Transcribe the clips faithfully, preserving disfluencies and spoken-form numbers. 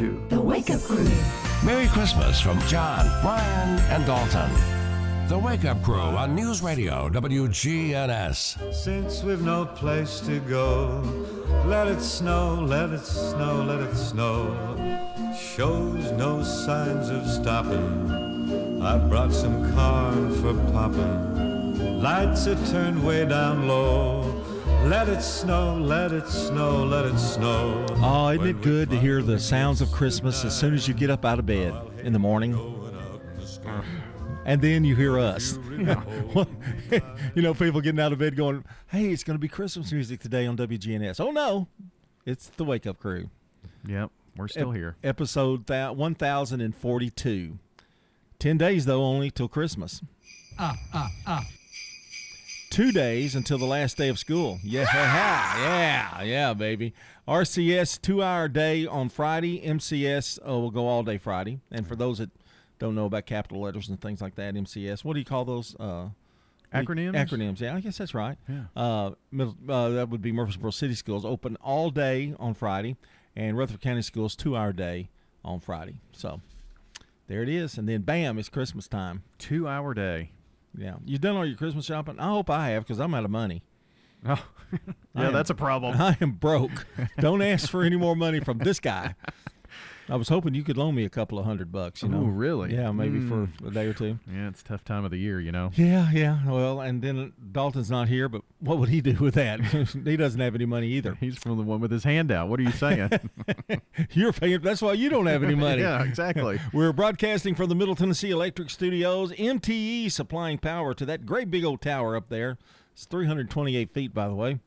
to The Wake Up Crew. Merry Christmas from John, Brian, and Dalton. The Wake Up Crew on News Radio W G N S. Since we've no place to go, let it snow, let it snow, let it snow. Shows no signs of stopping. I brought some corn for popping. Lights are turned way down low. Let it snow, let it snow, let it snow. Oh, isn't it good to hear the sounds of Christmas as soon as you get up out of bed in the morning? And then you hear us. You know, people getting out of bed going, hey, it's going to be Christmas music today on W G N S. Oh, no. It's the Wake Up Crew. Yep, we're still e- here. Episode th- one thousand forty-two. Ten days, though, only till Christmas. Ah, uh, ah, uh, ah. Uh. Two days until the last day of school. Yeah, yeah, yeah, baby. R C S two-hour day on Friday. M C S uh, will go all day Friday. And for those that don't know about capital letters and things like that, M C S. What do you call those? Uh, acronyms? Acronyms, yeah, I guess that's right. Yeah. Uh, middle, uh, that would be Murfreesboro City Schools, open all day on Friday, and Rutherford County Schools, two-hour day on Friday. So there it is, and then bam, it's Christmas time. Two-hour day. Yeah. You done all your Christmas shopping? I hope I have, because I'm out of money. Oh, yeah, am, that's a problem. I am broke. Don't ask for any more money from this guy. I was hoping you could loan me a couple of hundred bucks. You know? Oh, really? Yeah, maybe mm. for a day or two. Yeah, it's a tough time of the year, you know. Yeah, yeah. Well, and then Dalton's not here, but what would he do with that? He doesn't have any money either. He's from the one with his hand out. What are you saying? You're paying. That's why you don't have any money. Yeah, exactly. We're broadcasting from the Middle Tennessee Electric Studios. M T E supplying power to that great big old tower up there. It's three hundred twenty-eight feet, by the way,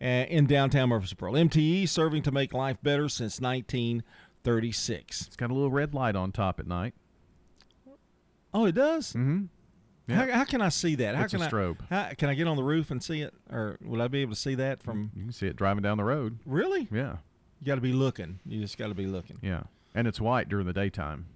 uh, in downtown Murfreesboro. M T E serving to make life better since nineteen thirty-six. It's got a little red light on top at night. Oh, it does? Mm-hmm. Yeah. How, how can I see that? How it's can a strobe. I, how, can I get on the roof and see it? Or will I be able to see that from... You can see it driving down the road. Really? Yeah. You got to be looking. You just got to be looking. Yeah. And it's white during the daytime.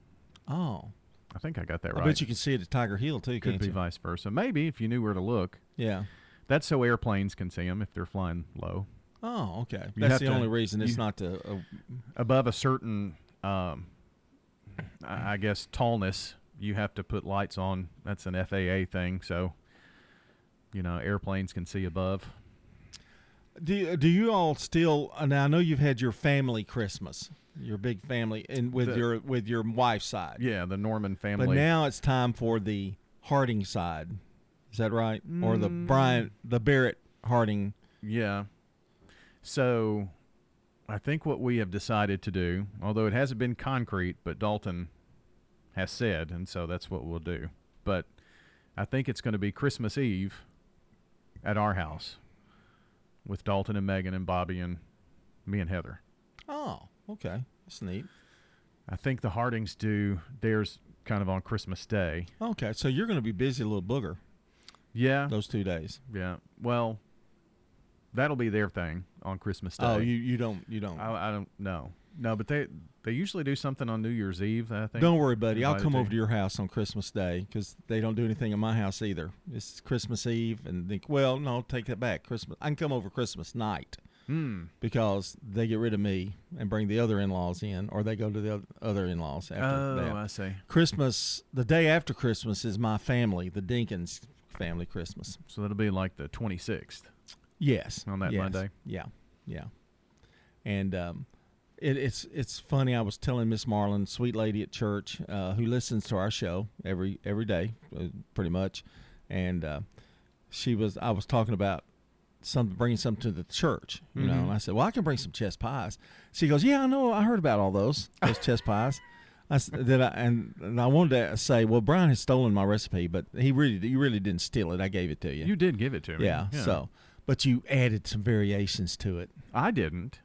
Oh. I think I got that right. I bet you can see it at Tiger Hill, too, can't you? Could be vice versa. Maybe, if you knew where to look. Yeah. That's so airplanes can see them if they're flying low. Oh, okay. That's the to, only reason it's you, not to... Uh, above a certain, um, I guess, tallness, you have to put lights on. That's an F A A thing, so, you know, airplanes can see above. Do, do you all still... Now, I know you've had your family Christmas, your big family, and with the, your with your wife's side. Yeah, the Norman family. But now it's time for the Harding side. Is that right? Mm. Or the Bryant, the Barrett Harding. Yeah. So, I think what we have decided to do, although it hasn't been concrete, but Dalton has said, and so that's what we'll do. But I think it's going to be Christmas Eve at our house with Dalton and Megan and Bobby and me and Heather. Oh, okay. That's neat. I think the Hardings do theirs kind of on Christmas Day. Okay, so you're going to be busy, little booger. Yeah. Those two days. Yeah. Well... That'll be their thing on Christmas Day. Oh, you, you don't you don't. I, I don't know. No, but they they usually do something on New Year's Eve. I think. Don't worry, buddy. I'll come over to your house on Christmas Day because they don't do anything in my house either. It's Christmas Eve, and think, well, no, take that back. Christmas. I can come over Christmas night hmm. because they get rid of me and bring the other in-laws in, or they go to the other in-laws after oh, that. Oh, I see. Christmas, the day after Christmas, is my family, the Dinkins family Christmas. So that'll be like the twenty-sixth. Yes. On that yes. Monday. Yeah. Yeah. And um, it, it's it's funny. I was telling Miss Marlin, sweet lady at church, uh, who listens to our show every every day, uh, pretty much. And uh, she was I was talking about some, bringing something to the church, you mm-hmm. know. And I said, well, I can bring some chess pies. She goes, yeah, I know. I heard about all those, those chess pies. I that I and, and I wanted to say, well, Brian has stolen my recipe, but he really you really didn't steal it. I gave it to you. You did give it to me. Yeah. yeah. So. But you added some variations to it. I didn't.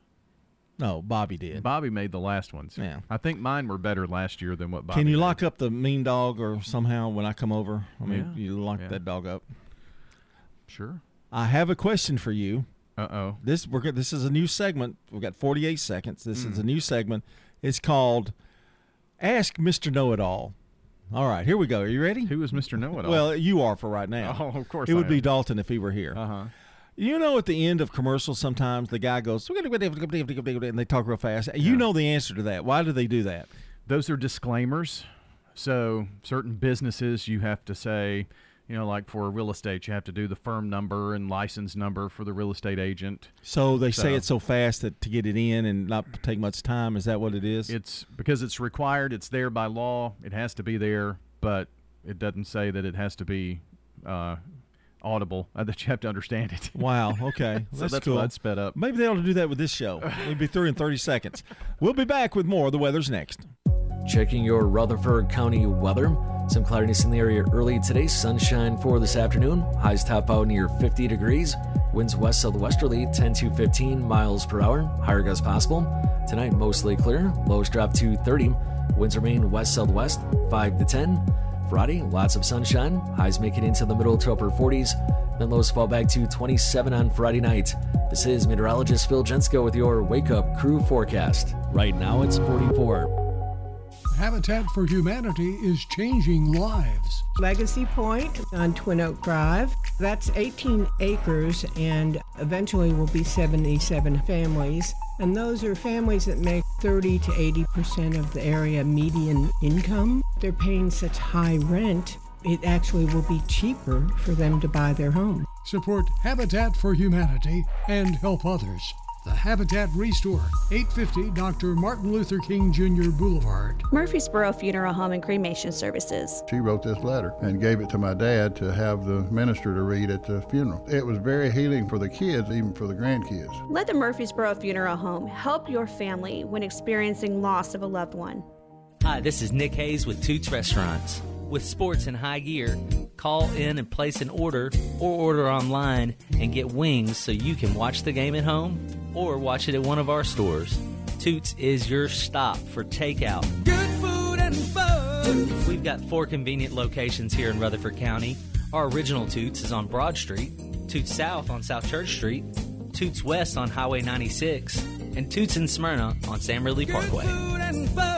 No, Bobby did. Bobby made the last ones. Yeah. I think mine were better last year than what Bobby did. Can you did. lock up the mean dog or somehow when I come over? I mean, yeah. you lock yeah. that dog up. Sure. I have a question for you. Uh-oh. This we're good. This is a new segment. We've got forty-eight seconds. This mm. is a new segment. It's called Ask Mister Know-It-All. All right, here we go. Are you ready? Who is Mister Know-It-All? Well, you are for right now. Oh, of course It I would am. be Dalton if he were here. Uh-huh. You know, at the end of commercials, sometimes the guy goes, and they talk real fast. You yeah. know the answer to that. Why do they do that? Those are disclaimers. So certain businesses, you have to say, you know, like for real estate, you have to do the firm number and license number for the real estate agent. So they so, say it so fast that to get it in and not take much time. Is that what it is? It's because it's required. It's there by law. It has to be there, but it doesn't say that it has to be uh, audible. Uh, that you have to understand it. Wow. Okay. Well, that's so that's cool. Why it's sped up. Maybe they ought to do that with this show. It'll be through in thirty seconds. We'll be back with more. The weather's next. Checking your Rutherford County weather. Some cloudiness in the area early today. Sunshine for this afternoon. Highs top out near fifty degrees. Winds west southwesterly ten to fifteen miles per hour. Higher gusts possible. Tonight mostly clear. Lows drop to thirty. Winds remain west southwest five to ten. Friday, lots of sunshine. Highs make it into the middle to upper forties. Then lows fall back to twenty-seven on Friday night. This is meteorologist Phil Jensko with your Wake Up Crew forecast. Right now it's forty-four. Habitat for Humanity is changing lives. Legacy Point on Twin Oak Drive. That's eighteen acres and eventually will be seventy-seven families. And those are families that make thirty to eighty percent of the area median income. They're paying such high rent, it actually will be cheaper for them to buy their home. Support Habitat for Humanity and help others. The Habitat Restore, eight fifty Doctor Martin Luther King Junior Boulevard. Murfreesboro Funeral Home and Cremation Services. She wrote this letter and gave it to my dad to have the minister to read at the funeral. It was very healing for the kids, even for the grandkids. Let the Murfreesboro Funeral Home help your family when experiencing loss of a loved one. Hi, this is Nick Hayes with Toots Restaurants. With sports in high gear, call in and place an order or order online and get wings so you can watch the game at home or watch it at one of our stores. Toots is your stop for takeout. Good food and fun. We've got four convenient locations here in Rutherford County. Our original Toots is on Broad Street, Toots South on South Church Street, Toots West on Highway ninety-six, and Toots in Smyrna on Sam Ridley Parkway. Good food and fun.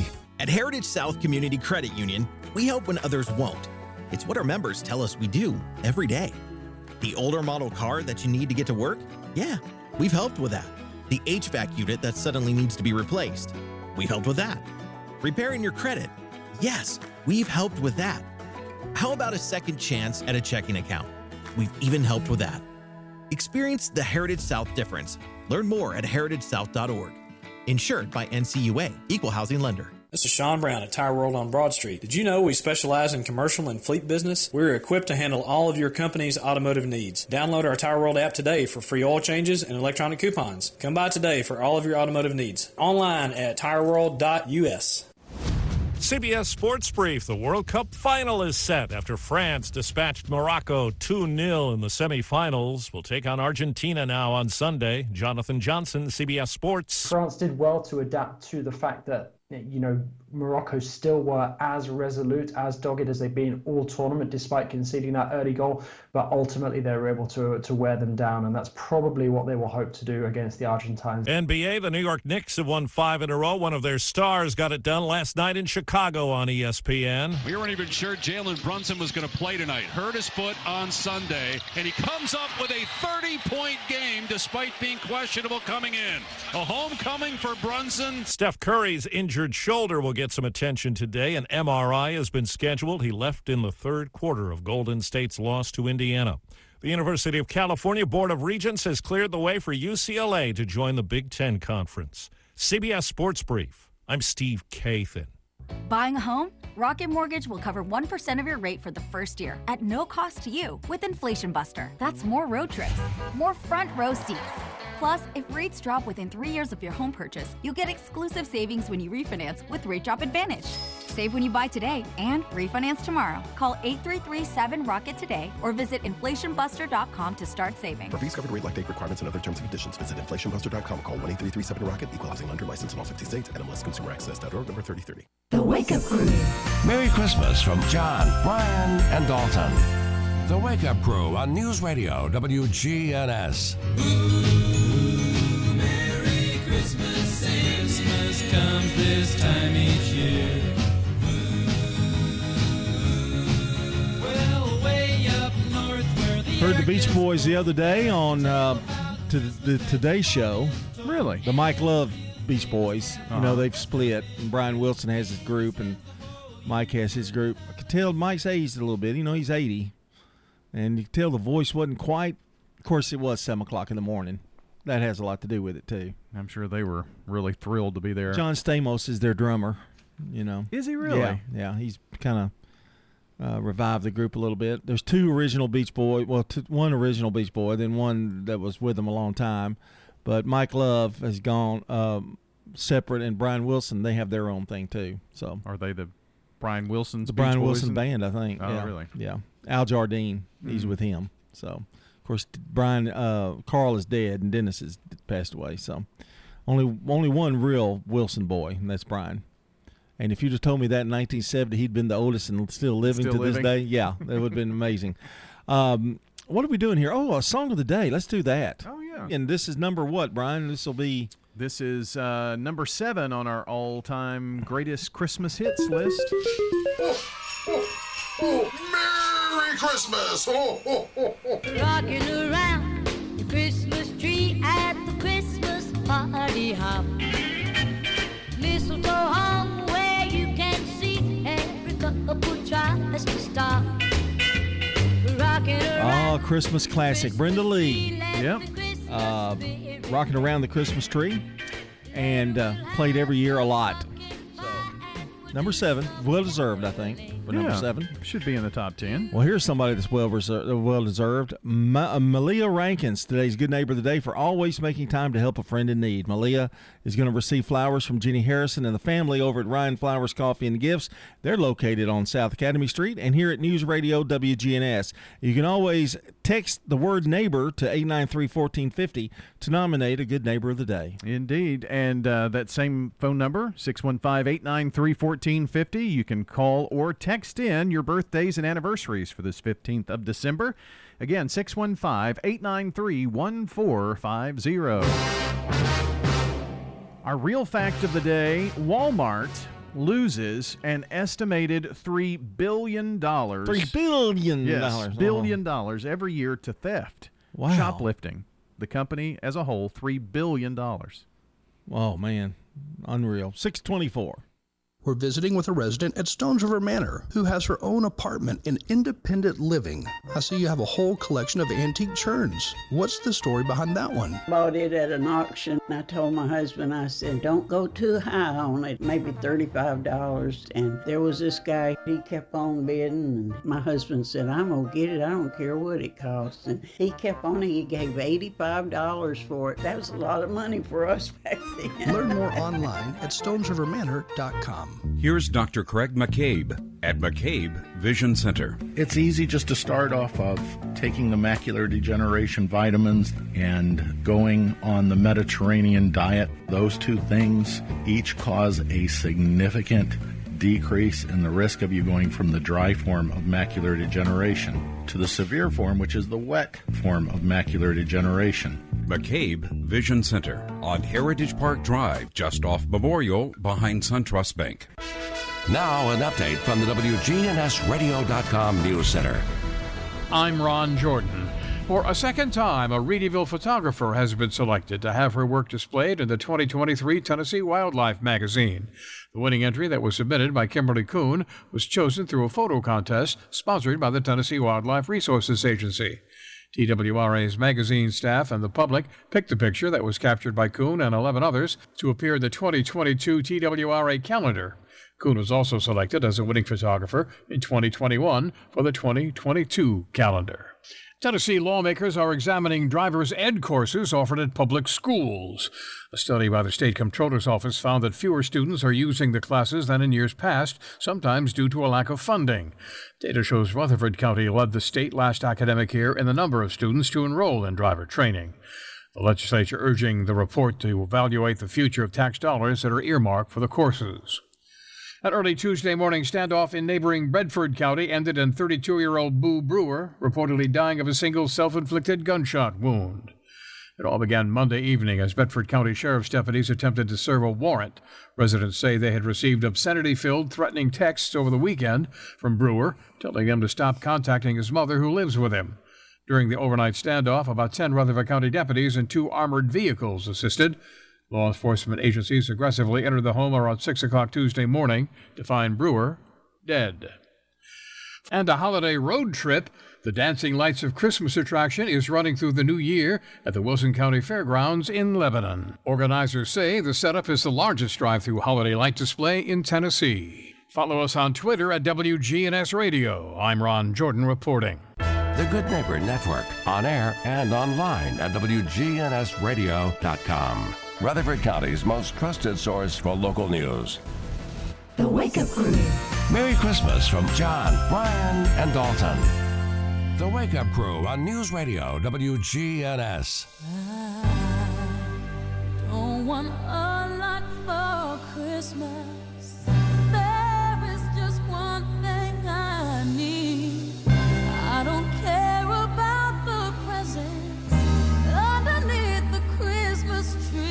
At Heritage South Community Credit Union, we help when others won't. It's what our members tell us we do every day. The older model car that you need to get to work? Yeah, we've helped with that. The H V A C unit that suddenly needs to be replaced? We've helped with that. Repairing your credit? Yes, we've helped with that. How about a second chance at a checking account? We've even helped with that. Experience the Heritage South difference. Learn more at heritage south dot org. Insured by N C U A, Equal Housing Lender. This is Sean Brown at Tire World on Broad Street. Did you know we specialize in commercial and fleet business? We're equipped to handle all of your company's automotive needs. Download our Tire World app today for free oil changes and electronic coupons. Come by today for all of your automotive needs. Online at tire world dot u s. C B S Sports Brief. The World Cup final is set after France dispatched Morocco two nil in the semifinals. We'll take on Argentina now on Sunday. Jonathan Johnson, C B S Sports. France did well to adapt to the fact that, you know, Morocco still were as resolute, as dogged as they've been all tournament, despite conceding that early goal. But ultimately, they were able to to wear them down, and that's probably what they will hope to do against the Argentines. N B A, the New York Knicks have won five in a row. One of their stars got it done last night in Chicago on E S P N. We weren't even sure Jalen Brunson was going to play tonight. Hurt his foot on Sunday, and he comes up with a thirty-point game despite being questionable coming in. A homecoming for Brunson. Steph Curry's injured shoulder will get Get some attention today. An M R I has been scheduled. He left in the third quarter of Golden State's loss to Indiana. The University of California Board of Regents has cleared the way for U C L A to join the Big Ten Conference. C B S Sports Brief. I'm Steve Kathan. Buying a home? Rocket Mortgage will cover one percent of your rate for the first year at no cost to you with Inflation Buster. That's more road trips, more front row seats. Plus, if rates drop within three years of your home purchase, you'll get exclusive savings when you refinance with Rate Drop Advantage. Save when you buy today and refinance tomorrow. Call eight three three, seven ROCKET today or visit inflation buster dot com to start saving. For fees covered, rate, like date requirements, and other terms and conditions, visit inflation buster dot com. Call one eight three three, seven ROCKET. Equalizing lender license in all fifty states. N M L S consumer access dot org. Number thirty thirty. The Wake Up Crew. Merry Christmas from John, Brian, and Dalton. The Wake Up Crew on News Radio W G N S. Ooh, Merry Christmas, Christmas comes this time each year. Ooh, well, way up north where the heard the Beach Boys the other day on uh, to the, the Today Show. Really? The Mike Love Beach Boys. Uh-huh. You know, they've split, and Brian Wilson has his group, and Mike has his group. I could tell Mike's aged a little bit. You know, he's eighty. And you could tell the voice wasn't quite. Of course, it was seven o'clock in the morning. That has a lot to do with it, too. I'm sure they were really thrilled to be there. John Stamos is their drummer, you know. Is he really? Yeah, yeah. He's kind of uh, revived the group a little bit. There's two original Beach Boys. Well, two, one original Beach Boy, then one that was with them a long time. But Mike Love has gone um, separate, and Brian Wilson, they have their own thing, too. So are they the Brian Wilson's the Beach Brian Boys Wilson and... band, I think. Oh, yeah. Really? Yeah. Al Jardine, he's mm. with him. So, of course, Brian, uh, Carl is dead, and Dennis has passed away. So, only only one real Wilson boy, and that's Brian. And if you just told me that in nineteen seventy, he'd been the oldest and still living still to living? this day, yeah, that would have been amazing. Um, what are we doing here? Oh, a song of the day. Let's do that. Oh, yeah. And this is number what, Brian? This will be... This is uh, number seven on our all-time greatest Christmas hits list. Oh, oh, oh, Christmas! Oh, oh, oh, oh. Rocking around the Christmas tree at the Christmas party hop. Mistletoe hung where you can see every couple tries to stop. Rocking around. Oh, Christmas classic. Christmas Brenda Lee. Yep. Uh, rocking around the Christmas tree, and uh, played every year a lot. Number seven, well-deserved, I think, for yeah, number seven. Should be in the top ten. Well, here's somebody that's well-deserved. well-deserved. Ma- uh, Malia Rankins, today's Good Neighbor of the Day, for always making time to help a friend in need. Malia is going to receive flowers from Jenny Harrison and the family over at Ryan Flowers Coffee and Gifts. They're located on South Academy Street and here at News Radio W G N S. You can always text the word neighbor to eight nine three, one four five zero to nominate a Good Neighbor of the Day. Indeed, and uh, that same phone number, six one five, eight nine three, one four five zero. fourteen fifty. You can call or text in your birthdays and anniversaries for this fifteenth of December. Again, six one five, eight nine three, one four five zero. Our real fact of the day, Walmart loses an estimated three billion dollars. three billion dollars. Yes, billion dollars every year to theft. Wow. Shoplifting. The company as a whole, three billion dollars. Oh, man. Unreal. six twenty-four. We're visiting with a resident at Stones River Manor who has her own apartment in independent living. I see you have a whole collection of antique churns. What's the story behind that one? Bought it at an auction. I told my husband, I said, don't go too high on it, maybe thirty-five dollars. And there was this guy, he kept on bidding. And my husband said, I'm going to get it. I don't care what it costs. And he kept on, he gave eighty-five dollars for it. That was a lot of money for us back then. Learn more online at stones river manor dot com. Here's Doctor Craig McCabe at McCabe Vision Center. It's easy just to start off of taking the macular degeneration vitamins and going on the Mediterranean diet. Those two things each cause a significant decrease in the risk of you going from the dry form of macular degeneration to the severe form, which is the wet form of macular degeneration. McCabe Vision Center on Heritage Park Drive, just off Memorial, behind SunTrust Bank. Now, an update from the W G N S radio dot com News Center. I'm Ron Jordan. For a second time, a Reedyville photographer has been selected to have her work displayed in the twenty twenty-three Tennessee Wildlife magazine. The winning entry that was submitted by Kimberly Kuhn was chosen through a photo contest sponsored by the Tennessee Wildlife Resources Agency. T W R A's magazine staff and the public picked the picture that was captured by Kuhn and eleven others to appear in the twenty twenty-two T W R A calendar. Kuhn was also selected as a winning photographer in twenty twenty-one for the twenty twenty-two calendar. Tennessee lawmakers are examining driver's ed courses offered at public schools. A study by the state comptroller's office found that fewer students are using the classes than in years past, sometimes due to a lack of funding. Data shows Rutherford County led the state last academic year in the number of students to enroll in driver training. The legislature urging the report to evaluate the future of tax dollars that are earmarked for the courses. An early Tuesday morning standoff in neighboring Bedford County ended in thirty-two-year-old Boo Brewer reportedly dying of a single self-inflicted gunshot wound. It all began Monday evening as Bedford County Sheriff's deputies attempted to serve a warrant. Residents say they had received obscenity-filled, threatening texts over the weekend from Brewer, telling them to stop contacting his mother who lives with him. During the overnight standoff, about ten Rutherford County deputies and two armored vehicles assisted. Law enforcement agencies aggressively entered the home around six o'clock Tuesday morning to find Brewer dead. And a holiday road trip. The Dancing Lights of Christmas attraction is running through the new year at the Wilson County Fairgrounds in Lebanon. Organizers say the setup is the largest drive-through holiday light display in Tennessee. Follow us on Twitter at W G N S Radio. I'm Ron Jordan reporting. The Good Neighbor Network, on air and online at W G N S radio dot com. Rutherford County's most trusted source for local news. The Wake Up Crew. Merry Christmas from John, Brian, and Dalton. The Wake Up Crew on News Radio W G N S. I don't want a lot for Christmas. There is just one thing I need. I don't care about the presents underneath the Christmas tree.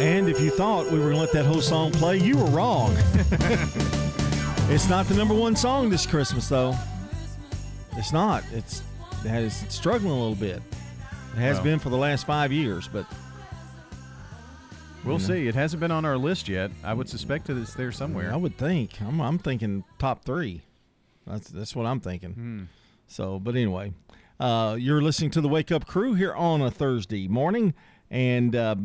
And if you thought we were going to let that whole song play, you were wrong. It's not the number one song this Christmas, though. It's not. It's, it has, it's struggling a little bit. It has well, been for the last five years, but... We'll you know. see. It hasn't been on our list yet. I would suspect that it's there somewhere. I would think. I'm, I'm thinking top three. That's, that's what I'm thinking. Hmm. So, but anyway, uh, you're listening to the Wake Up Crew here on a Thursday morning, and... Uh,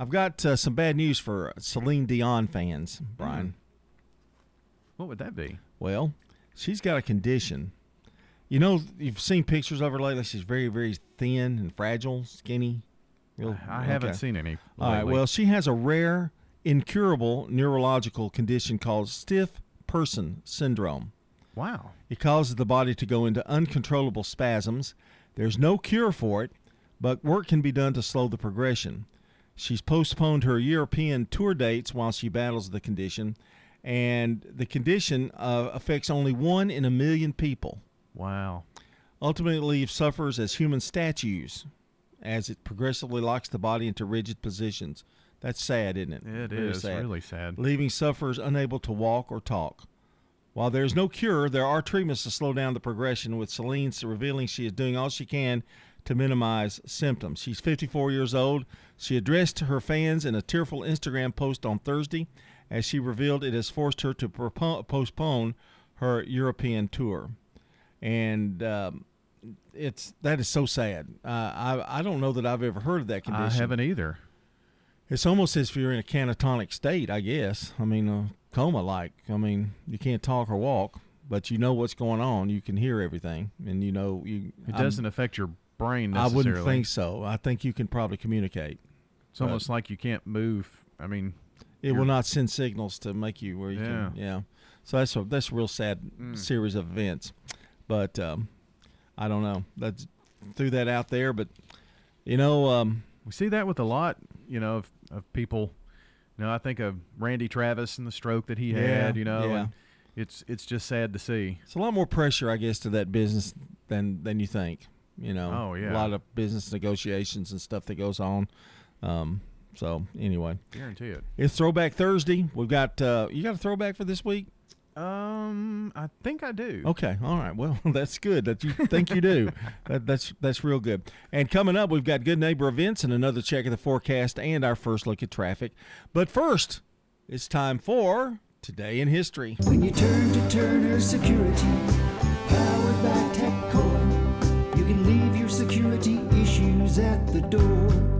I've got uh, some bad news for Celine Dion fans, Brian. What would that be? Well, she's got a condition. You know, you've seen pictures of her lately. She's very, very thin and fragile, skinny. Real, I haven't okay. seen any lately. All right, well, she has a rare, incurable neurological condition called stiff person syndrome. Wow. It causes the body to go into uncontrollable spasms. There's no cure for it, but work can be done to slow the progression. She's postponed her European tour dates while she battles the condition, and the condition uh, affects only one in a million people. Wow. Ultimately, it suffers as human statues as it progressively locks the body into rigid positions. That's sad, isn't it? It really is, sad. really sad. Leaving sufferers unable to walk or talk. While there's no cure, there are treatments to slow down the progression, with Celine revealing she is doing all she can to minimize symptoms. She's fifty-four years old. She addressed her fans in a tearful Instagram post on Thursday as she revealed it has forced her to propo- postpone her European tour. And um, it's that is so sad. Uh, I, I don't know that I've ever heard of that condition. I haven't either. It's almost as if you're in a catatonic state, I guess. I mean, uh, coma-like. I mean, you can't talk or walk, but you know what's going on. You can hear everything, and you know. you. It doesn't I'm, affect your brain necessarily. I wouldn't think so. I think you can probably communicate. It's almost like you can't move. I mean, it will not send signals to make you where you yeah. can. Yeah. So that's a, that's a real sad mm. series of events. But um, I don't know. That's threw that out there. But you know, um, we see that with a lot. You know, of, of people. You know, I think of Randy Travis and the stroke that he yeah, had. You know, yeah. and it's it's just sad to see. It's a lot more pressure, I guess, to that business than than you think. You know, oh, yeah. a lot of business negotiations and stuff that goes on. Um, so anyway, guarantee it. It's Throwback Thursday. We've got uh, you got a throwback for this week. Um, I think I do. Okay. All right. Well, that's good that you think you do. that, that's that's real good. And coming up, we've got Good Neighbor Events and another check of the forecast and our first look at traffic. But first, it's time for Today in History. When you turn to Turner Security, powered by TechCore, you can leave your security issues at the door.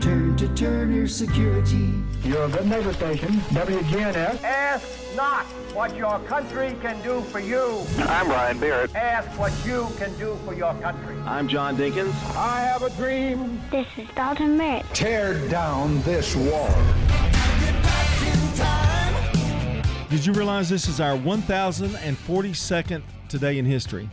Turn to Turner Security. You're a good neighbor station, W G N S. Ask not what your country can do for you. I'm Ryan Barrett. Ask what you can do for your country. I'm John Dinkins. I have a dream. This is Dalton Merritt. Tear down this wall. Did you realize this is our one thousand forty-second Today in History?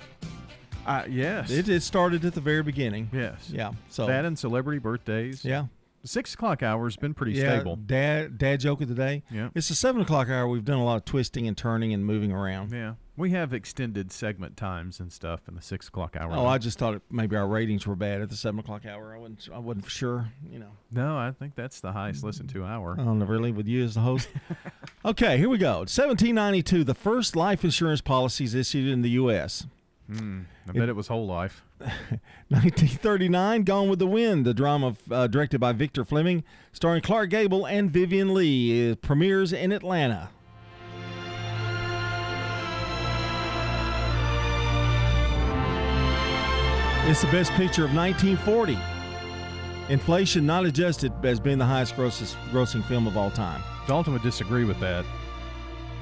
Uh, yes. It, it started at the very beginning. Yes. Yeah. So that and celebrity birthdays. Yeah. The six o'clock hour has been pretty yeah, stable. Dad, dad joke of the day. Yeah. It's the seven o'clock hour. We've done a lot of twisting and turning and moving around. Yeah. We have extended segment times and stuff in the six o'clock hour. Oh, now. I just thought it, maybe our ratings were bad at the seven o'clock hour. I wasn't. I wasn't sure. You know. No, I think that's the highest listened to hour. Oh, really? With you as the host. Okay, here we go. seventeen ninety-two, the first life insurance policies issued in the U S Mm, I bet it, it was whole life. nineteen thirty-nine, Gone with the Wind, the drama uh, directed by Victor Fleming, starring Clark Gable and Vivian Lee, it premieres in Atlanta. It's the best picture of nineteen forty. Inflation Not Adjusted as being the highest grossest, grossing film of all time. Dalton would disagree with that.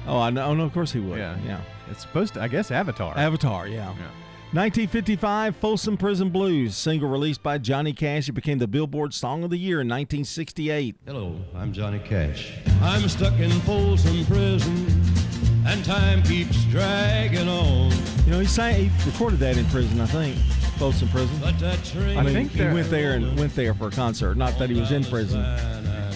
Oh, I know, oh, no, of course he would. Yeah, yeah. It's supposed to, I guess, Avatar. Avatar, yeah. yeah. nineteen fifty-five, Folsom Prison Blues, single released by Johnny Cash. It became the Billboard Song of the Year in nineteen sixty-eight. Hello, I'm Johnny Cash. I'm stuck in Folsom Prison, and time keeps dragging on. You know, he sang, he recorded that in prison, I think. Folsom Prison. But that train I mean, think he went there and went there for a concert. Not that he was in prison.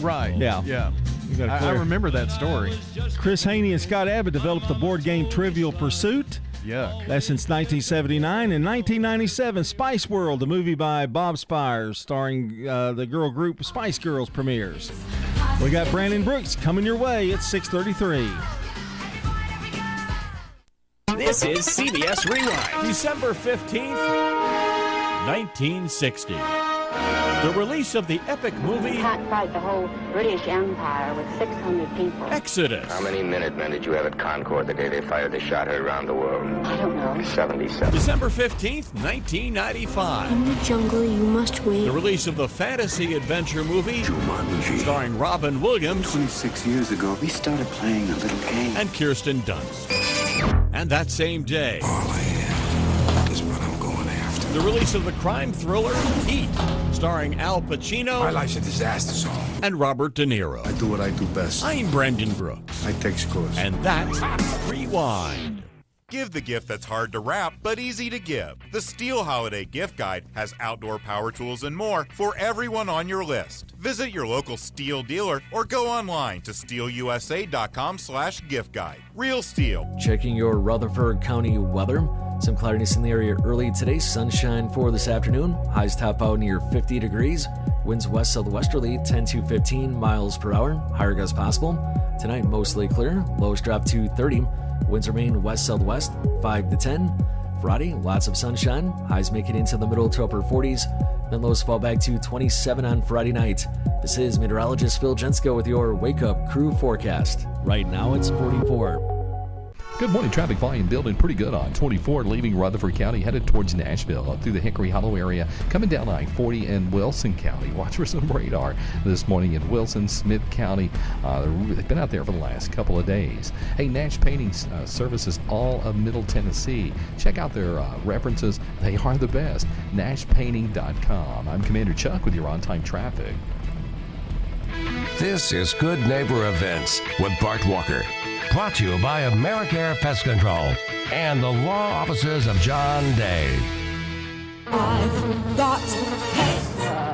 Right. Yeah. Yeah. I, I remember that story. Chris Haney and Scott Abbott developed the board game Trivial Pursuit. Yuck. That's since nineteen seventy-nine. In nineteen ninety-seven, Spice World, the movie by Bob Spires, starring uh, the girl group Spice Girls, premieres. We got Brandon Brooks coming your way at six thirty-three. This is C B S Rewind. December fifteenth, nineteen sixty. The release of the epic movie... Cockfight the whole British Empire with six hundred people. Exodus. How many Minutemen did you have at Concord the day they fired the shot heard around the world? I don't know. seventy-seven. December fifteenth, nineteen ninety-five. In the jungle, you must wait. The release of the fantasy adventure movie... Jumanji. Starring Robin Williams. twenty-six years ago, we started playing a little game. And Kirsten Dunst. And that same day... All I am is what I'm going after. The release of the crime thriller, Heat. Starring Al Pacino. My life's a disaster song. And Robert De Niro. I do what I do best. I'm Brandon Brooks. I take scores. And that's Rewind. Give the gift that's hard to wrap but easy to give. The Steel Holiday Gift Guide has outdoor power tools and more for everyone on your list. Visit your local Steel dealer or go online to steel u s a dot com slash gift guide. Real Steel. Checking your Rutherford County weather. Some cloudiness in the area early today. Sunshine for this afternoon. Highs top out near fifty degrees. Winds west southwesterly ten to fifteen miles per hour. Higher gusts possible. Tonight mostly clear. Lows drop to thirty. Winds remain west southwest five to ten. Friday, lots of sunshine. Highs make it into the middle to upper forties. Then lows fall back to twenty-seven on Friday night. This is meteorologist Phil Jensko with your Wake Up Crew forecast. Right now it's forty-four. Good morning. Traffic volume building pretty good on twenty-four, leaving Rutherford County, headed towards Nashville, up through the Hickory Hollow area, coming down I forty in Wilson County. Watch for some radar this morning in Wilson, Smith County. Uh, they've been out there for the last couple of days. Hey, Nash Painting uh, services all of Middle Tennessee. Check out their uh, references. They are the best. Nash Painting dot com. I'm Commander Chuck with your on-time traffic. This is Good Neighbor Events with Bart Walker. Brought to you by Americare Pest Control and the law offices of John Day. I've got pets.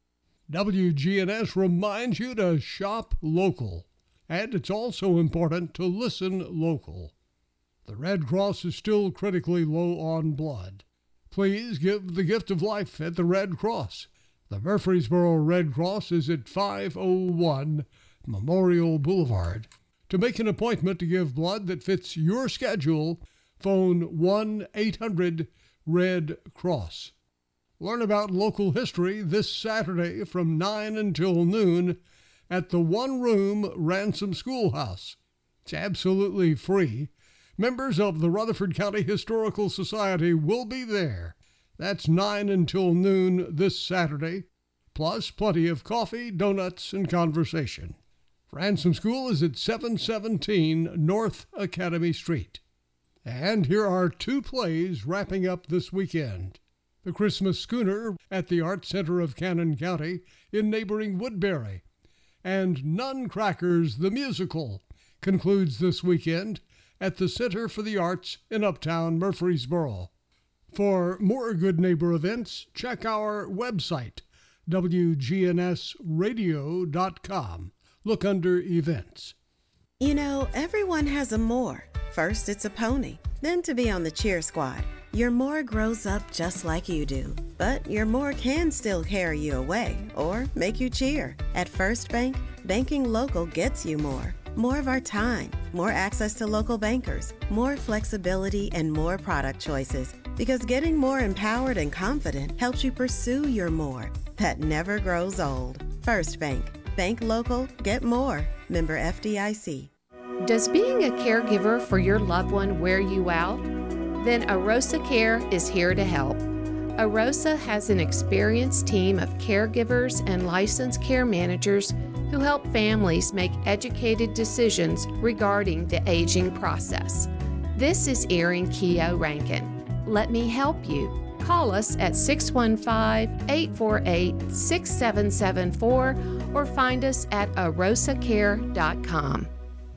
W G N S reminds you to shop local, and it's also important to listen local. The Red Cross is still critically low on blood. Please give the gift of life at the Red Cross. The Murfreesboro Red Cross is at five oh one Memorial Boulevard. To make an appointment to give blood that fits your schedule, phone one eight hundred red cross. Learn about local history this Saturday from nine until noon at the One Room Ransom Schoolhouse. It's absolutely free. Members of the Rutherford County Historical Society will be there. That's nine until noon this Saturday, plus plenty of coffee, donuts, and conversation. Ransom School is at seven seventeen North Academy Street. And here are two plays wrapping up this weekend. The Christmas Schooner at the Art Center of Cannon County in neighboring Woodbury. And Nuncrackers the Musical concludes this weekend at the Center for the Arts in Uptown Murfreesboro. For more Good Neighbor events, check our website, w g n s radio dot com. Look under Events. You know, everyone has a more. First, it's a pony, then to be on the cheer squad. Your more grows up just like you do, but your more can still carry you away or make you cheer. At First Bank, banking local gets you more. More of our time, more access to local bankers, more flexibility, and more product choices. Because getting more empowered and confident helps you pursue your more that never grows old. First Bank. Bank local. Get more. Member F D I C. Does being a caregiver for your loved one wear you out? Then AROSA Care is here to help. AROSA has an experienced team of caregivers and licensed care managers who help families make educated decisions regarding the aging process. This is Erin Keough Rankin. Let me help you. Call us at six one five, eight four eight, six seven seven four or find us at arosa care dot com.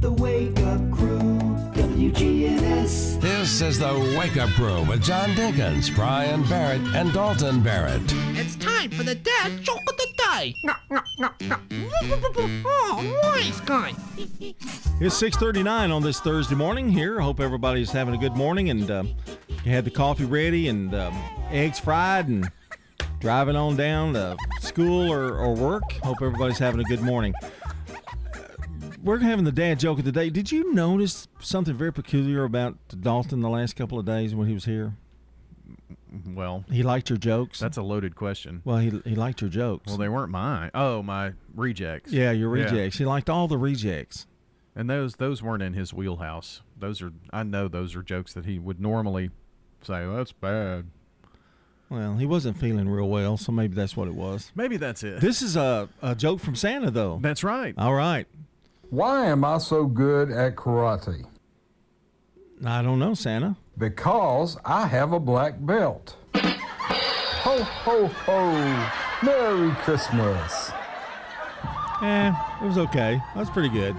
The Wake Up Crew, W G N S. This is The Wake Up Crew with John Dinkins, Brian Barrett, and Dalton Barrett. It's time for the dad joke of the day. No, no, no, no. Oh, nice guy. It's six thirty-nine on this Thursday morning here. Hope everybody's having a good morning and uh, you had the coffee ready and um, eggs fried and driving on down to school or, or work. Hope everybody's having a good morning. We're having the dad joke of the day. Did you notice something very peculiar about Dalton the last couple of days when he was here? Well, he liked your jokes. That's a loaded question. Well, he he liked your jokes. Well, they weren't mine. Oh, my rejects. Yeah, your rejects. Yeah. He liked all the rejects. And those those weren't in his wheelhouse. Those are I know those are jokes that he would normally say, well, that's bad. Well, he wasn't feeling real well, so maybe that's what it was. Maybe that's it. This is a, a joke from Santa, though. That's right. All right. Why am I so good at karate? I don't know, Santa. Because I have a black belt. Ho, ho, ho. Merry Christmas. Eh, it was okay. That was pretty good.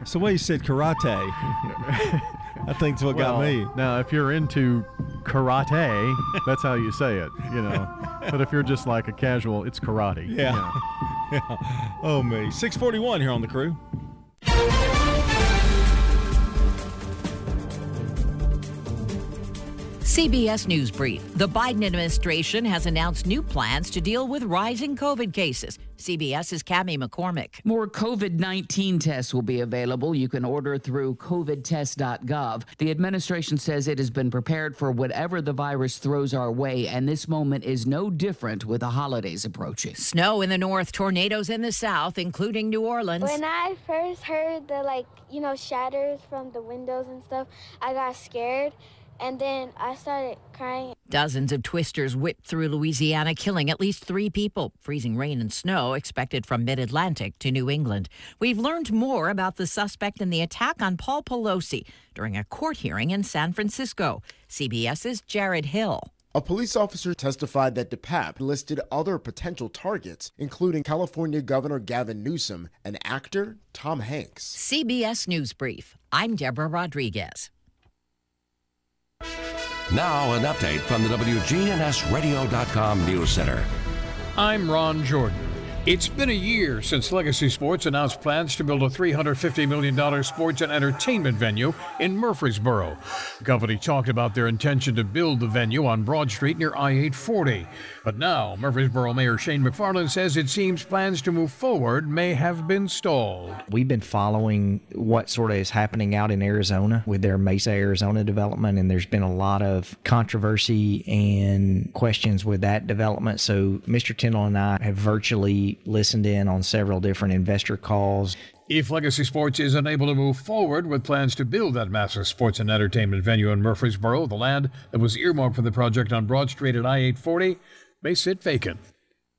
It's the way you said karate. I think it's what well, got me. Now, if you're into karate, that's how you say it, you know. But if you're just like a casual, it's karate. Yeah. You know. Yeah. Oh, me. six forty-one here on The Crew. C B S News Brief. The Biden administration has announced new plans to deal with rising COVID cases. CBS's Cammie McCormick. More COVID nineteen tests will be available. You can order through covid test dot gov. The administration says it has been prepared for whatever the virus throws our way, and this moment is no different with the holidays approaching. Snow in the north, tornadoes in the south, including New Orleans. When I first heard the, like, you know, shatters from the windows and stuff, I got scared. And then I started crying. Dozens of twisters whipped through Louisiana, killing at least three people. Freezing rain and snow expected from mid-Atlantic to New England. We've learned more about the suspect in the attack on Paul Pelosi during a court hearing in San Francisco. CBS's Jared Hill. A police officer testified that DePape listed other potential targets, including California Governor Gavin Newsom and actor Tom Hanks. C B S News Brief. I'm Deborah Rodriguez. Now an update from the W G N S radio dot com News Center. I'm Ron Jordan. It's been a year since Legacy Sports announced plans to build a three hundred fifty million dollars sports and entertainment venue in Murfreesboro. The company talked about their intention to build the venue on Broad Street near I eight forty. But now, Murfreesboro Mayor Shane McFarland says it seems plans to move forward may have been stalled. We've been following what sort of is happening out in Arizona with their Mesa, Arizona development, and there's been a lot of controversy and questions with that development. So Mister Tindall and I have virtually listened in on several different investor calls. If Legacy Sports is unable to move forward with plans to build that massive sports and entertainment venue in Murfreesboro, the land that was earmarked for the project on Broad Street at I eight forty may sit vacant.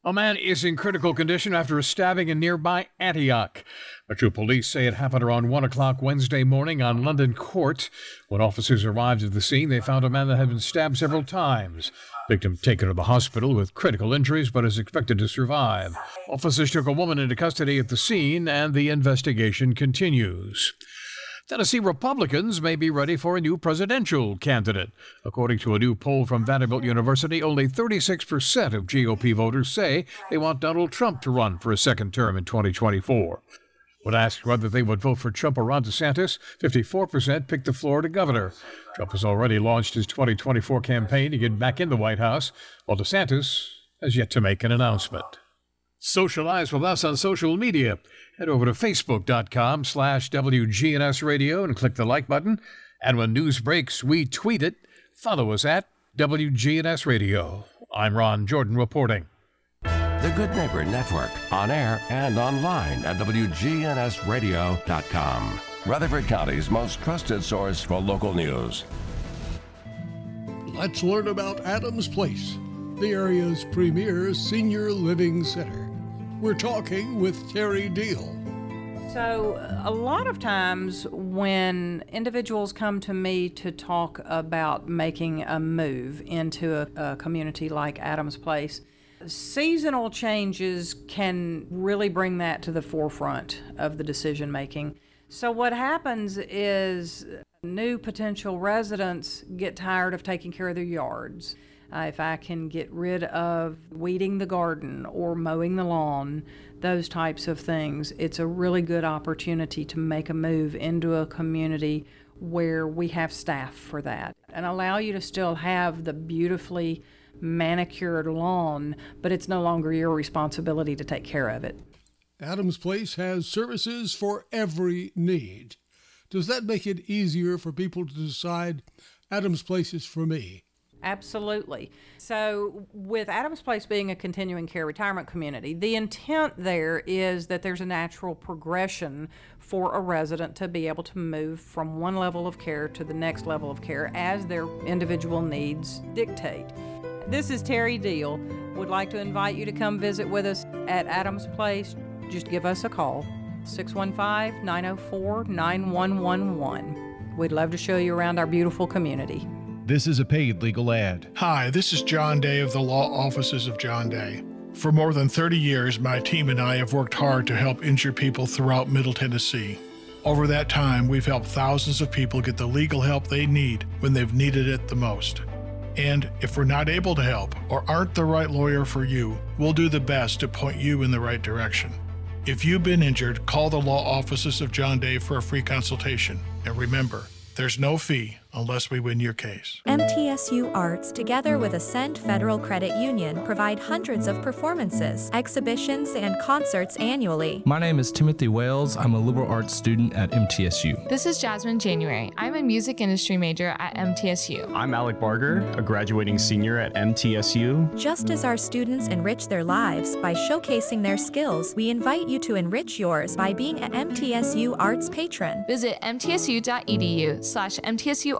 A man is in critical condition after a stabbing in nearby Antioch. Metro Police say it happened around one o'clock Wednesday morning on London Court. When officers arrived at the scene, they found a man that had been stabbed several times. Victim taken to the hospital with critical injuries but is expected to survive. Officers took a woman into custody at the scene, and the investigation continues. Tennessee Republicans may be ready for a new presidential candidate. According to a new poll from Vanderbilt University, only thirty-six percent of G O P voters say they want Donald Trump to run for a second term in twenty twenty-four. When asked whether they would vote for Trump or Ron DeSantis, fifty-four percent picked the Florida governor. Trump has already launched his twenty twenty-four campaign to get back in the White House, while DeSantis has yet to make an announcement. Socialize with us on social media. Head over to facebook.com slash WGNS radio and click the like button. And when news breaks, we tweet it. Follow us at W G N S Radio. I'm Ron Jordan reporting. The Good Neighbor Network, on air and online at W G N S radio dot com. Rutherford County's most trusted source for local news. Let's learn about Adams Place, the area's premier senior living center. We're talking with Terry Deal. So a lot of times when individuals come to me to talk about making a move into a, a community like Adams Place, seasonal changes can really bring that to the forefront of the decision making. So what happens is new potential residents get tired of taking care of their yards. Uh, if I can get rid of weeding the garden or mowing the lawn, those types of things, it's a really good opportunity to make a move into a community where we have staff for that and allow you to still have the beautifully manicured lawn, but it's no longer your responsibility to take care of it. Adams Place has services for every need. Does that make it easier for people to decide Adams Place is for me? Absolutely. So with Adams Place being a continuing care retirement community, the intent there is that there's a natural progression for a resident to be able to move from one level of care to the next level of care as their individual needs dictate. This is Terry Deal. Would like to invite you to come visit with us at Adams Place. Just give us a call, six one five, nine oh four, nine one one one. We'd love to show you around our beautiful community. This is a paid legal ad. Hi, this is John Day of the Law Offices of John Day. For more than thirty years, my team and I have worked hard to help injured people throughout Middle Tennessee. Over that time, we've helped thousands of people get the legal help they need when they've needed it the most. And if we're not able to help or aren't the right lawyer for you, we'll do the best to point you in the right direction. If you've been injured, call the law offices of John Day for a free consultation. And remember, there's no fee unless we win your case. M T S U Arts, together with Ascend Federal Credit Union, provide hundreds of performances, exhibitions, and concerts annually. My name is Timothy Wales. I'm a liberal arts student at M T S U. This is Jasmine January. I'm a music industry major at M T S U. I'm Alec Barger, a graduating senior at M T S U. Just as our students enrich their lives by showcasing their skills, we invite you to enrich yours by being an M T S U Arts patron. Visit M T S U dot E D U. slash M T S U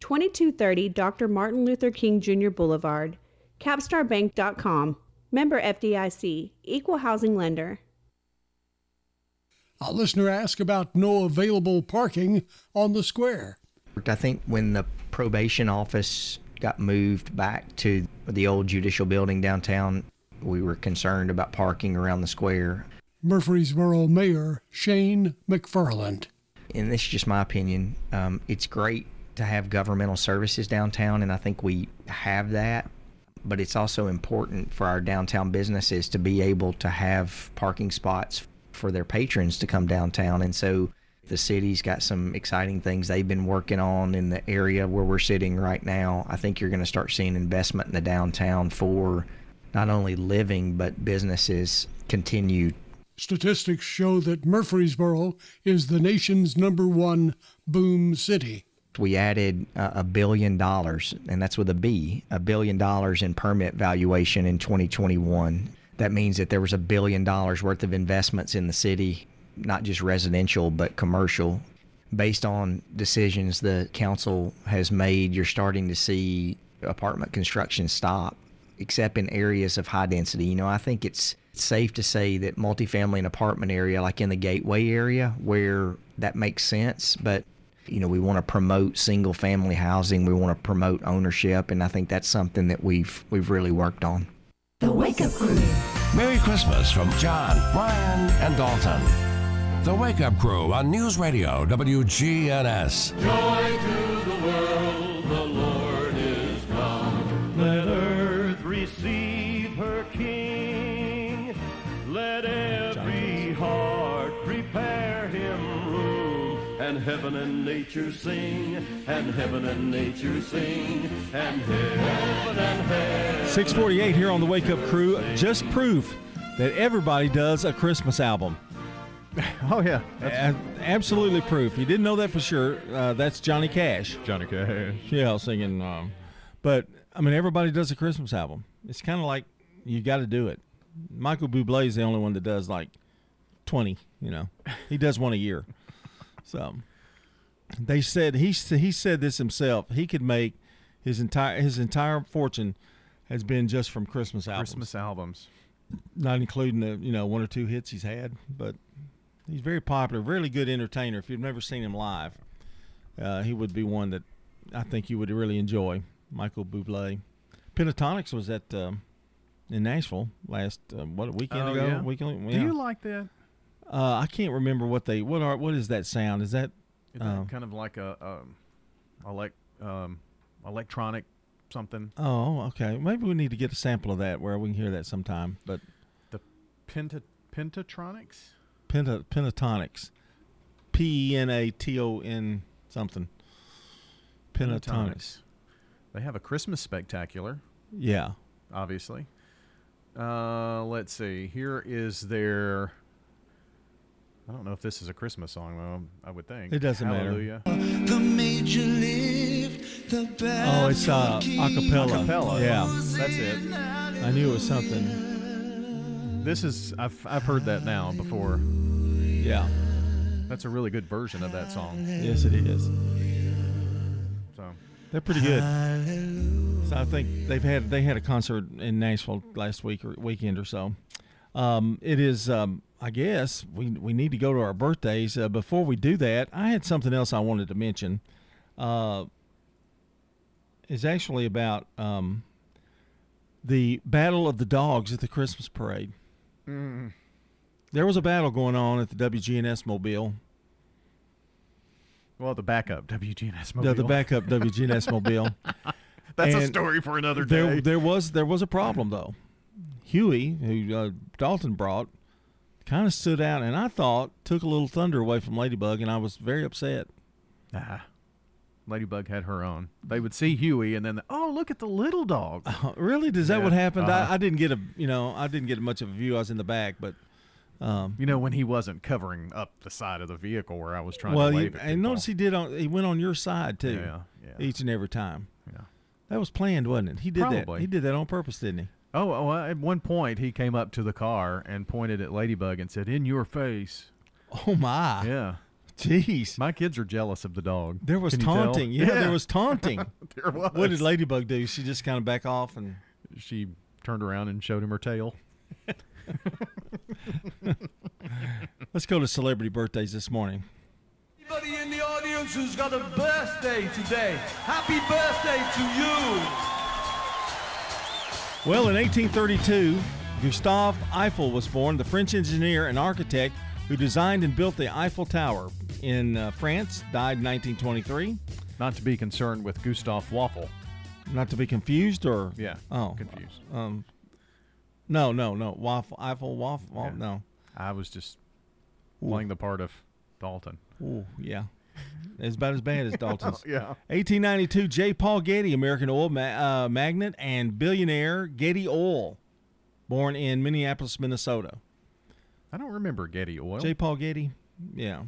twenty-two thirty Doctor Martin Luther King Junior Boulevard, capstar bank dot com. Member F D I C, Equal Housing Lender. A listener asked about no available parking on the square. I think when the probation office got moved back to the old judicial building downtown, we were concerned about parking around the square. Murfreesboro Mayor Shane McFarland. And this is just my opinion. Um, it's great to have governmental services downtown, and I think we have that, but it's also important for our downtown businesses to be able to have parking spots for their patrons to come downtown. And so the city's got some exciting things they've been working on in the area where we're sitting right now. I think you're going to start seeing investment in the downtown for not only living, but businesses continue. Statistics show that Murfreesboro is the nation's number one boom city. We added a uh, billion dollars, and that's with a B, a billion dollars in permit valuation in twenty twenty-one. That means that there was a billion dollars worth of investments in the city, not just residential, but commercial. Based on decisions the council has made, you're starting to see apartment construction stop, except in areas of high density. You know, I think it's safe to say that multifamily and apartment area, like in the Gateway area, where that makes sense, but you know, we want to promote single-family housing. We want to promote ownership, and I think that's something that we've we've really worked on. The Wake Up Crew. Merry Christmas from John, Brian, and Dalton. The Wake Up Crew on News Radio W G N S. Joy to the world, the Lord is come. Let earth receive her King. Let every heart prepare him. And heaven and nature sing, and heaven and nature sing, and heaven and heaven. six forty-eight here on the Wake Up Crew. Just proof that everybody does a Christmas album. Oh, yeah. That's a- absolutely proof. You didn't know that for sure. Uh, that's Johnny Cash. Johnny Cash. Yeah, singing. Um, but, I mean, everybody does a Christmas album. It's kind of like you got to do it. Michael Bublé is the only one that does, like, twenty, you know. He does one a year. So, they said he he said this himself. He could make his entire his entire fortune has been just from Christmas albums. Christmas albums, not including the you know one or two hits he's had. But he's very popular, really good entertainer. If you've never seen him live, uh, he would be one that I think you would really enjoy. Michael Bublé. Pentatonix was at uh, in Nashville last uh, what a weekend oh, ago. Yeah. Weekend, yeah. Do you like that? Uh, I can't remember what they what are what is that sound? Is that, Isn't uh, that kind of like a um, elect, um, electronic something? Oh, okay. Maybe we need to get a sample of that where we can hear that sometime. But the penta pentatronics, penta pentatonix, P E N A T O N something. Pentatonix. They have a Christmas spectacular. Yeah, obviously. Uh, let's see. Here is their. I don't know if this is a Christmas song, though. I would think. It doesn't Hallelujah. Matter. The major lived, the oh, it's uh, acapella. Acapella. Yeah, that's it. I knew it was something. This is I've I've heard that now before. Yeah. That's a really good version of that song. Yes, it is. So they're pretty good. So I think they've had they had a concert in Nashville last week or weekend or so. Um, it is, um, I guess, we we need to go to our birthdays. Uh, before we do that, I had something else I wanted to mention. Uh, it's actually about um, the Battle of the Dogs at the Christmas Parade. Mm. There was a battle going on at the W G N S Mobile. Well, the backup W G N S Mobile. The, the backup W G N S Mobile. That's and a story for another day. There, there was there was a problem, though. Huey, who uh, Dalton brought, kind of stood out, and I thought took a little thunder away from Ladybug, and I was very upset. Ah. Ladybug had her own. They would see Huey, and then the, oh, look at the little dog. Uh, really? Is that yeah. what happened? Uh, I, I didn't get a you know I didn't get much of a view. I was in the back, but um, you know when he wasn't covering up the side of the vehicle where I was trying well, to wave. Well, and notice he did. On, he went on your side too. Yeah, yeah. Each and every time. Yeah. That was planned, wasn't it? He did Probably. that. He did that on purpose, didn't he? Oh, oh, at one point he came up to the car and pointed at Ladybug and said, "In your face." Oh my. Yeah. Jeez. My kids are jealous of the dog. There was taunting. Yeah, yeah, there was taunting. There was. What did Ladybug do? She just kind of back off and she turned around and showed him her tail. Let's go to celebrity birthdays this morning. Anybody in the audience who's got a birthday today, happy birthday to you. Well, in eighteen thirty-two, Gustave Eiffel was born, the French engineer and architect who designed and built the Eiffel Tower in uh, France, died in nineteen twenty-three. Not to be concerned with Gustav Waffle. Not to be confused or? Yeah, oh, confused. Um, no, no, no. Waffle, Eiffel, Waffle, yeah. Waffle, no. I was just Ooh. playing the part of Dalton. Ooh, yeah. It's about as bad as Dalton's. Yeah. eighteen ninety-two, J. Paul Getty, American oil ma- uh, magnate and billionaire Getty Oil, born in Minneapolis, Minnesota. I don't remember Getty Oil. J. Paul Getty, yeah,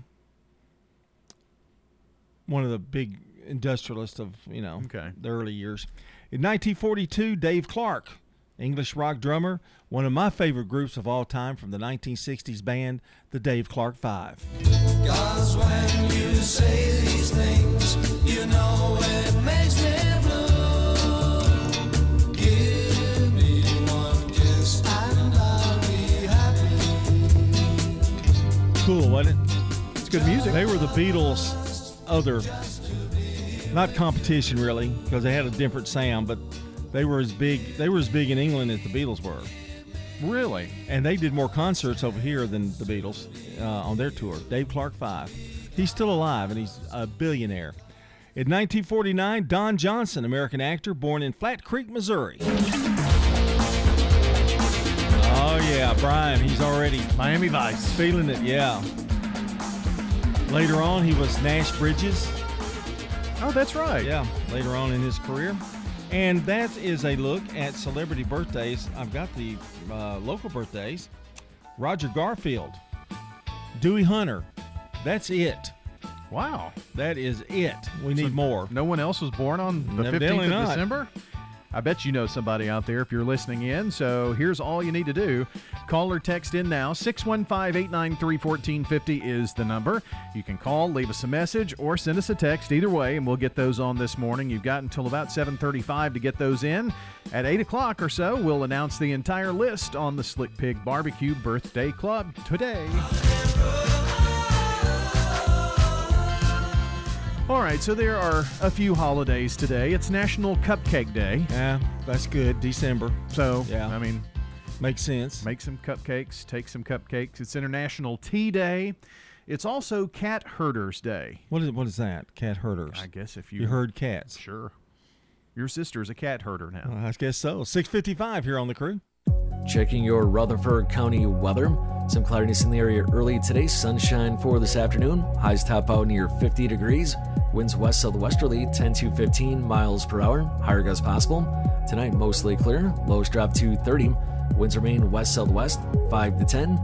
one of the big industrialists of you know okay. the early years. In nineteen forty-two, Dave Clark, English rock drummer, one of my favorite groups of all time from the nineteen sixties band, the Dave Clark Five. 'Cause when you say these things, you know it makes me blue. Give me one kiss. Cool, wasn't it? It's good music. They were the Beatles' other, not competition really, because they had a different sound, but they were as big. They were as big in England as the Beatles were. Really? And they did more concerts over here than the Beatles uh, on their tour. Dave Clark Five. He's still alive and he's a billionaire. In nineteen forty-nine, Don Johnson, American actor, born in Flat Creek, Missouri. Oh, yeah, Brian, he's already... Miami Vice. Feeling it, yeah. Later on, he was Nash Bridges. Oh, that's right. Yeah, later on in his career. And that is a look at celebrity birthdays. I've got the uh, local birthdays. Roger Garfield. Dewey Hunter. That's it. Wow. That is it. We so need more. No one else was born on the Evidently fifteenth of not. December? I bet you know somebody out there if you're listening in, so here's all you need to do. Call or text in now. six one five, eight nine three, one four five zero is the number. You can call, leave us a message, or send us a text. Either way, and we'll get those on this morning. You've got until about seven thirty-five to get those in. At eight o'clock or so, we'll announce the entire list on the Slick Pig Barbecue Birthday Club today. All right, so there are a few holidays today. It's National Cupcake Day. Yeah, that's good. December. So, yeah. I mean. Makes sense. Make some cupcakes. Take some cupcakes. It's International Tea Day. It's also Cat Herders Day. What is what is that, cat herders? I guess if you. You herd cats. Sure. Your sister's a cat herder now. Well, I guess so. six fifty-five here on The Crew. Checking your Rutherford County weather. Some cloudiness in the area early today. Sunshine for this afternoon. Highs top out near fifty degrees. Winds west southwesterly ten to fifteen miles per hour. Higher gusts possible. Tonight mostly clear. Lows drop to thirty. Winds remain west southwest five to ten.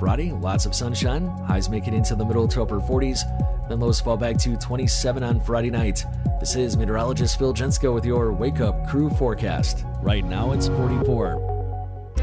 Friday, lots of sunshine. Highs make it into the middle to upper forties. Then lows fall back to twenty-seven on Friday night. This is meteorologist Phil Jensko with your Wake Up Crew forecast. Right now it's forty-four.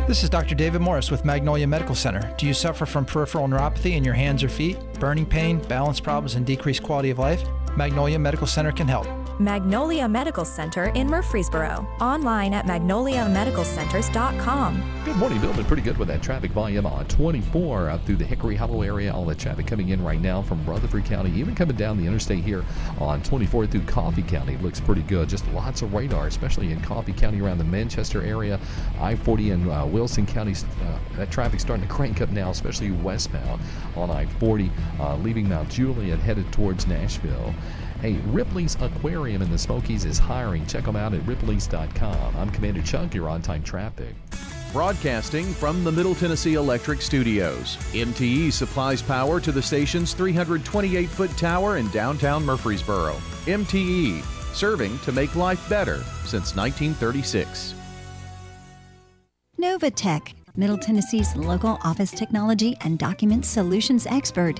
This is Doctor David Morris with Magnolia Medical Center. Do you suffer from peripheral neuropathy in your hands or feet, burning pain, balance problems, and decreased quality of life? Magnolia Medical Center can help. Magnolia Medical Center in Murfreesboro. Online at magnolia medical centers dot com. Good morning, Bill. Been pretty good with that traffic volume on twenty-four out through the Hickory Hollow area. All that traffic coming in right now from Rutherford County, even coming down the interstate here on twenty-four through Coffee County. Looks pretty good. Just lots of radar, especially in Coffee County around the Manchester area. I forty and uh, Wilson County, uh, that traffic starting to crank up now, especially westbound on I forty, uh, leaving Mount Juliet headed towards Nashville. Hey, Ripley's Aquarium in the Smokies is hiring. Check them out at ripleys dot com. I'm Commander Chuck, your on-time traffic. Broadcasting from the Middle Tennessee Electric Studios, M T E supplies power to the station's three hundred twenty-eight foot tower in downtown Murfreesboro. M T E, serving to make life better since nineteen thirty-six. Novatech, Middle Tennessee's local office technology and document solutions expert.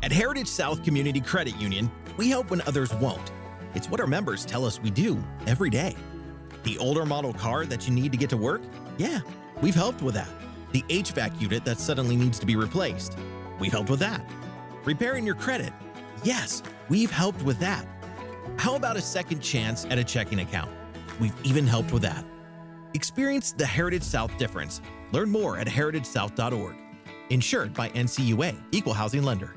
At Heritage South Community Credit Union, we help when others won't. It's what our members tell us we do every day. The older model car that you need to get to work? Yeah, we've helped with that. The H V A C unit that suddenly needs to be replaced? We've helped with that. Repairing your credit? Yes, we've helped with that. How about a second chance at a checking account? We've even helped with that. Experience the Heritage South difference. Learn more at heritage south dot org. Insured by N C U A, Equal Housing Lender.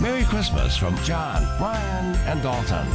Merry Christmas from John, Brian, and Dalton.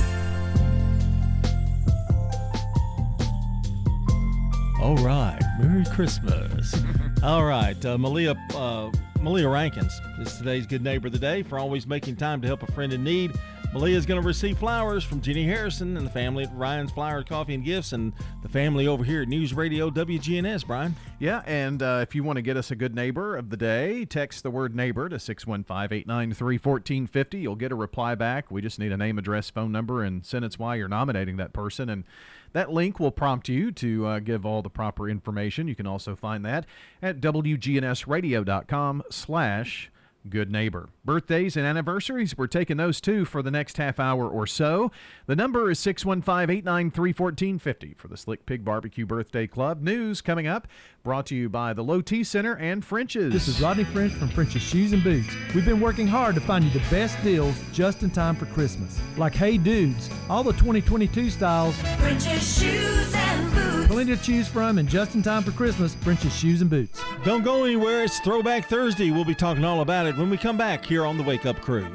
All right, Merry Christmas. All right, uh, Malia, uh, Malia Rankins is today's Good Neighbor of the Day for always making time to help a friend in need. Malia is going to receive flowers from Jenny Harrison and the family at Ryan's Flowers, Coffee, and Gifts, and the family over here at News Radio W G N S, Brian. Yeah, and uh, if you want to get us a Good Neighbor of the Day, text the word neighbor to six one five, eight nine three, one four five zero. You'll get a reply back. We just need a name, address, phone number, and sentence why you're nominating that person. And that link will prompt you to uh, give all the proper information. You can also find that at w g n s radio dot com slash Good Neighbor. Birthdays and anniversaries, we're taking those too for the next half hour or so. The number is six one five, eight nine three, one four five zero for the Slick Pig Barbecue Birthday Club. News coming up, brought to you by the Low T Center and French's. This is Rodney French from French's Shoes and Boots. We've been working hard to find you the best deals just in time for Christmas. Like Hey Dudes, all the twenty twenty-two styles. French's Shoes and Boots. Plenty to choose from and just in time for Christmas, French's Shoes and Boots. Don't go anywhere. It's Throwback Thursday. We'll be talking all about it when we come back here on the Wake Up Crew.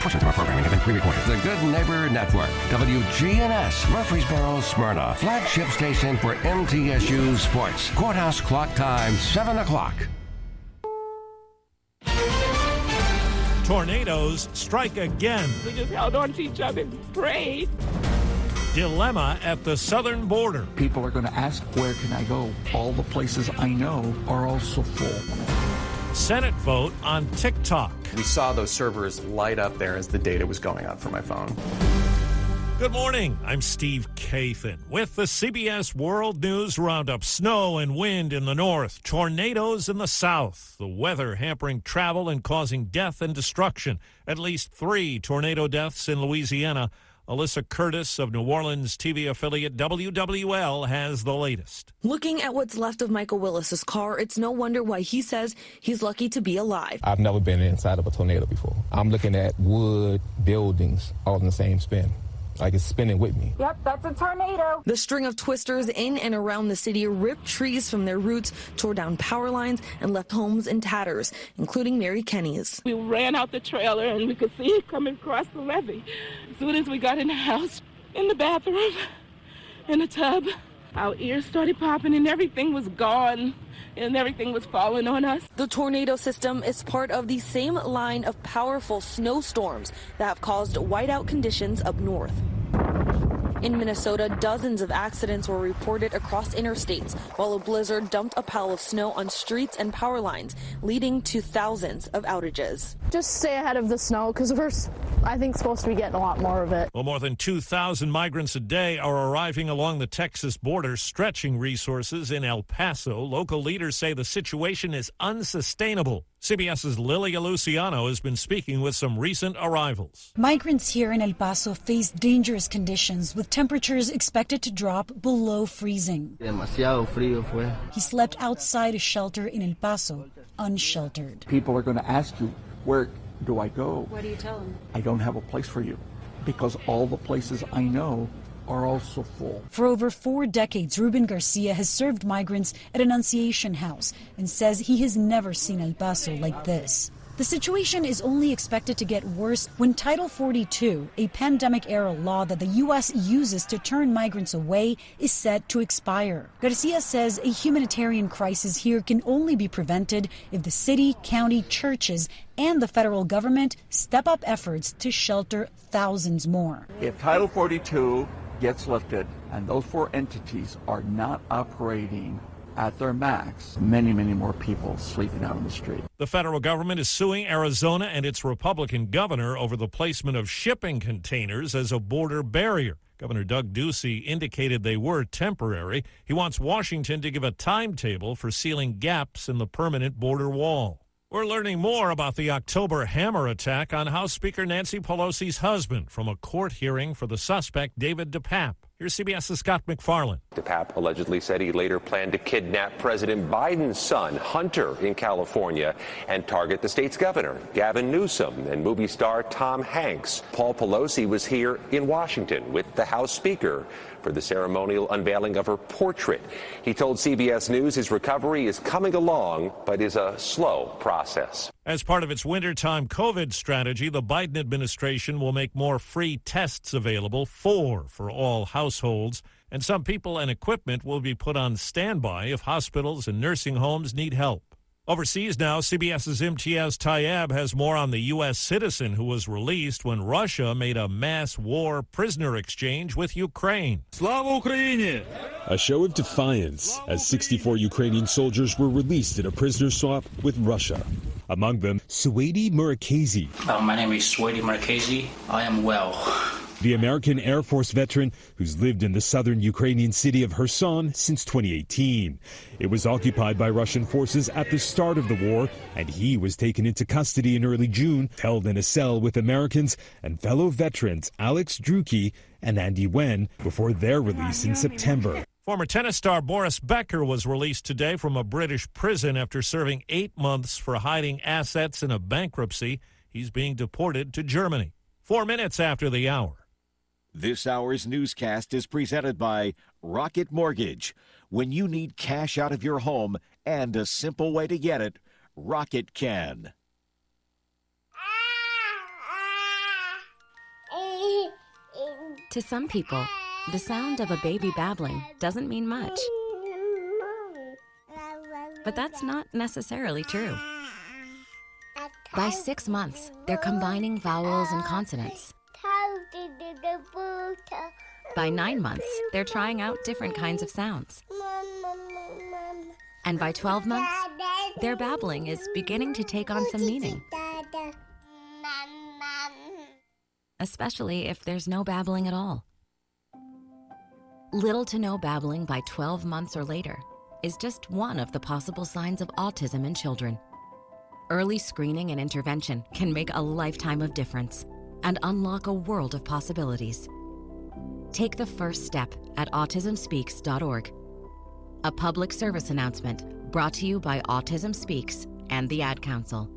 Portions of our programming have been pre-recorded. The Good Neighbor Network, W G N S, Murfreesboro, Smyrna, flagship station for M T S U Sports. Courthouse clock time, seven o'clock. Tornadoes strike again. We just held on to each other and prayed. Dilemma at the southern border. People are going to ask, where can I go? All the places I know are also full. Senate vote on TikTok. We saw those servers light up there as the data was going up for my phone. Good morning. I'm Steve Kathan with the C B S World News Roundup. Snow and wind in the north, tornadoes in the south. The weather hampering travel and causing death and destruction. At least three tornado deaths in Louisiana. Alyssa Curtis of New Orleans T V affiliate W W L has the latest. Looking at what's left of Michael Willis's car, it's no wonder why he says he's lucky to be alive. I've never been inside of a tornado before. I'm looking at wood, buildings, all in the same spin. Like it's spinning with me. Yep, that's a tornado. The string of twisters in and around the city ripped trees from their roots, tore down power lines, and left homes in tatters, including Mary Kenny's. We ran out the trailer and we could see it coming across the levee. As soon as we got in the house, in the bathroom, in the tub, our ears started popping and everything was gone. And everything was falling on us. The tornado system is part of the same line of powerful snowstorms that have caused whiteout conditions up north. In Minnesota, dozens of accidents were reported across interstates while a blizzard dumped a pile of snow on streets and power lines, leading to thousands of outages. Just stay ahead of the snow because we're, I think, supposed to be getting a lot more of it. Well, more than two thousand migrants a day are arriving along the Texas border, stretching resources in El Paso. Local leaders say the situation is unsustainable. CBS's Lilia Luciano has been speaking with some recent arrivals. Migrants here in El Paso face dangerous conditions with temperatures expected to drop below freezing. Demasiado frío fue. He slept outside a shelter in El Paso, unsheltered. People are going to ask you, where do I go? What do you tell them? I don't have a place for you because all the places I know are also full. For over four decades, Ruben Garcia has served migrants at an Annunciation House and says he has never seen El Paso like this. The situation is only expected to get worse when Title forty-two, a pandemic-era law that the U S uses to turn migrants away, is set to expire. Garcia says a humanitarian crisis here can only be prevented if the city, county, churches, and the federal government step up efforts to shelter thousands more. If Title forty-two gets lifted and those four entities are not operating at their max, many, many more people sleeping out on the street. The federal government is suing Arizona and its Republican governor over the placement of shipping containers as a border barrier. Governor Doug Ducey indicated they were temporary. He wants Washington to give a timetable for sealing gaps in the permanent border wall. We're learning more about the October hammer attack on House Speaker Nancy Pelosi's husband from a court hearing for the suspect, David DePape. Here's CBS's Scott McFarland. DePape allegedly said he later planned to kidnap President Biden's son, Hunter, in California and target the state's governor, Gavin Newsom, and movie star Tom Hanks. Paul Pelosi was here in Washington with the House Speaker for the ceremonial unveiling of her portrait. He told C B S News his recovery is coming along, but is a slow process. As part of its wintertime COVID strategy, the Biden administration will make more free tests available, four for all households, and some people and equipment will be put on standby if hospitals and nursing homes need help. Overseas now, CBS's M T S Tayyab has more on the U S citizen who was released when Russia made a mass war prisoner exchange with Ukraine. Slava Ukraini! A show of defiance as sixty-four Ukrainian soldiers were released in a prisoner swap with Russia. Among them, Suedi Murakazi. Uh, my name is Suedi Murakazi. I am well. The American Air Force veteran who's lived in the southern Ukrainian city of Kherson since twenty eighteen. It was occupied by Russian forces at the start of the war, and he was taken into custody in early June, held in a cell with Americans and fellow veterans Alex Druki and Andy Wen before their release in September. Former tennis star Boris Becker was released today from a British prison after serving eight months for hiding assets in a bankruptcy. He's being deported to Germany. Four minutes after the hour. This hour's newscast is presented by Rocket Mortgage. When you need cash out of your home and a simple way to get it, Rocket can. To some people, the sound of a baby babbling doesn't mean much. But that's not necessarily true. By six months, they're combining vowels and consonants. By nine months, they're trying out different kinds of sounds. And by twelve months, their babbling is beginning to take on some meaning. A especially if there's no babbling at all. Little to no babbling by twelve months or later is just one of the possible signs of autism in children. Early screening and intervention can make a lifetime of difference and unlock a world of possibilities. Take the first step at autism speaks dot org. A public service announcement brought to you by Autism Speaks and the Ad Council.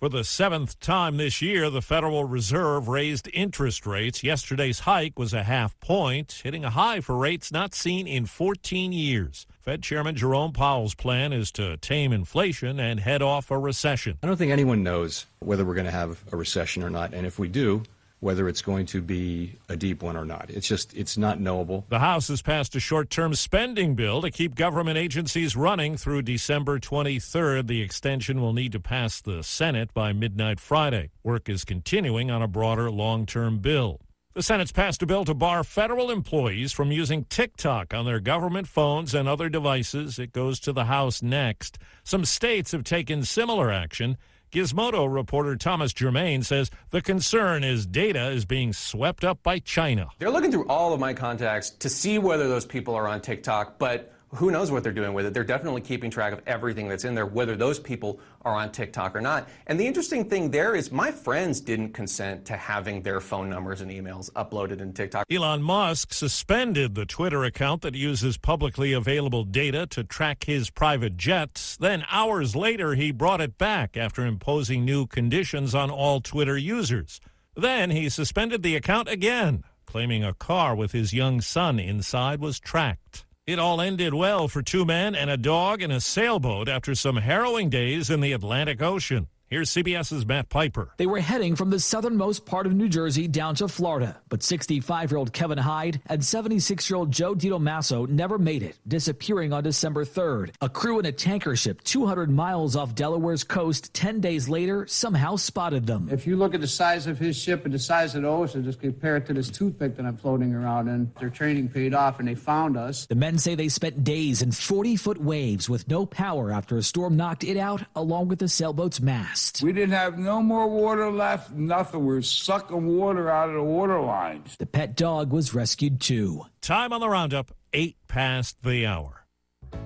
For the seventh time this year, the Federal Reserve raised interest rates. Yesterday's hike was a half point, hitting a high for rates not seen in fourteen years. Fed Chairman Jerome Powell's plan is to tame inflation and head off a recession. I don't think anyone knows whether we're going to have a recession or not, and if we do, whether it's going to be a deep one or not. It's just, it's not knowable. The House has passed a short-term spending bill to keep government agencies running through December twenty-third. The extension will need to pass the Senate by midnight Friday. Work is continuing on a broader long-term bill. The Senate's passed a bill to bar federal employees from using TikTok on their government phones and other devices. It goes to the House next. Some states have taken similar action. Gizmodo reporter Thomas Germain says the concern is data is being swept up by China. They're looking through all of my contacts to see whether those people are on TikTok, but who knows what they're doing with it. They're definitely keeping track of everything that's in there, whether those people are on TikTok or not. And the interesting thing there is my friends didn't consent to having their phone numbers and emails uploaded in TikTok. Elon Musk suspended the Twitter account that uses publicly available data to track his private jets. Then hours later, he brought it back after imposing new conditions on all Twitter users. Then he suspended the account again, claiming a car with his young son inside was tracked. It all ended well for two men and a dog in a sailboat after some harrowing days in the Atlantic Ocean. Here's CBS's Matt Piper. They were heading from the southernmost part of New Jersey down to Florida, but sixty-five-year-old Kevin Hyde and seventy-six-year-old Joe DiDomasso never made it, disappearing on December third. A crew in a tanker ship two hundred miles off Delaware's coast ten days later somehow spotted them. If you look at the size of his ship and the size of the ocean, just compare it to this toothpick that I'm floating around in. Their training paid off and they found us. The men say they spent days in forty-foot waves with no power after a storm knocked it out along with the sailboat's mast. We didn't have no more water left, nothing. We were sucking water out of the water lines. The pet dog was rescued too. Time on the roundup, eight past the hour.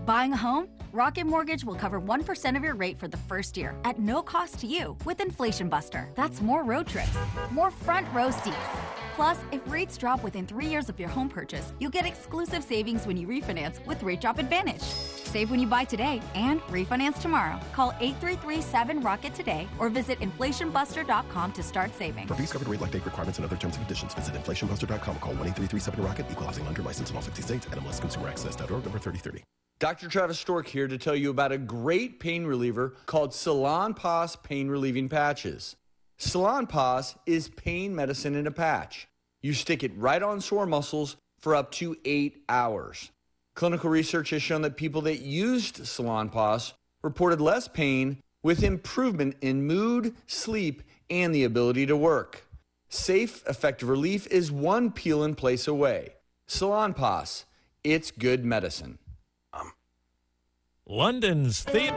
Buying a home? Rocket Mortgage will cover one percent of your rate for the first year at no cost to you with Inflation Buster. That's more road trips, more front row seats. Plus, if rates drop within three years of your home purchase, you'll get exclusive savings when you refinance with Rate Drop Advantage. Save when you buy today and refinance tomorrow. Call eight three three seven ROCKET today or visit inflation buster dot com to start saving. For fees covered, rate, like date requirements, and other terms and conditions, visit inflation buster dot com. Call one eight three three seven ROCKET, equalizing under license in all fifty states, N M L S consumer access dot org, number thirty thirty. Doctor Travis Stork here to tell you about a great pain reliever called Salon Pos Pain Relieving Patches. Salon Pos is pain medicine in a patch. You stick it right on sore muscles for up to eight hours. Clinical research has shown that people that used Salon Pos reported less pain with improvement in mood, sleep, and the ability to work. Safe, effective relief is one peel and place away. Salon Pos, it's good medicine. London's theater.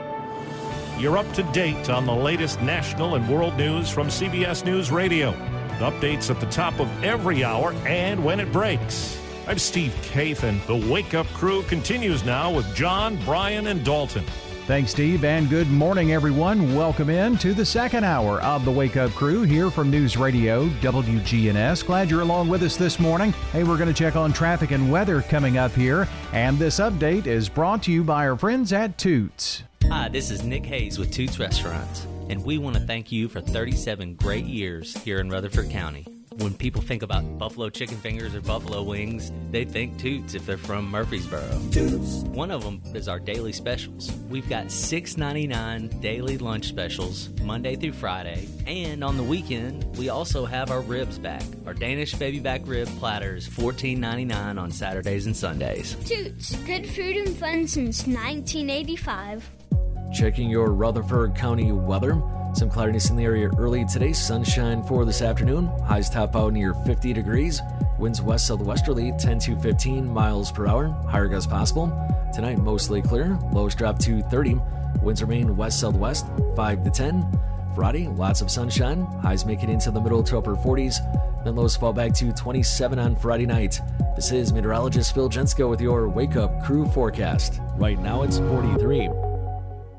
You're up to date on the latest national and world news from C B S News Radio. Updates at the top of every hour and when it breaks. I'm Steve Kaith, and the Wake Up Crew continues now with John, Brian, and Dalton. Thanks, Steve, and good morning, everyone. Welcome in to the second hour of the Wake Up Crew here from News Radio W G N S. Glad you're along with us this morning. Hey, we're going to check on traffic and weather coming up here, and this update is brought to you by our friends at Toots. Hi, this is Nick Hayes with Toots Restaurants, and we want to thank you for thirty-seven great years here in Rutherford County. When people think about buffalo chicken fingers or buffalo wings, they think Toots if they're from Murfreesboro. Toots. One of them is our daily specials. We've got six ninety-nine daily lunch specials Monday through Friday. And on the weekend, we also have our ribs back. Our Danish baby back rib platter is fourteen ninety-nine on Saturdays and Sundays. Toots, good food and fun since nineteen eighty-five. Checking your Rutherford County weather. Some cloudiness in the area early today. Sunshine for this afternoon. Highs top out near fifty degrees. Winds west southwesterly ten to fifteen miles per hour. Higher gusts possible. Tonight mostly clear. Lows drop to thirty. Winds remain west southwest five to ten. Friday, lots of sunshine. Highs make it into the middle to upper forties. Then lows fall back to twenty-seven on Friday night. This is meteorologist Phil Jensko with your Wake Up Crew forecast. Right now it's forty-three.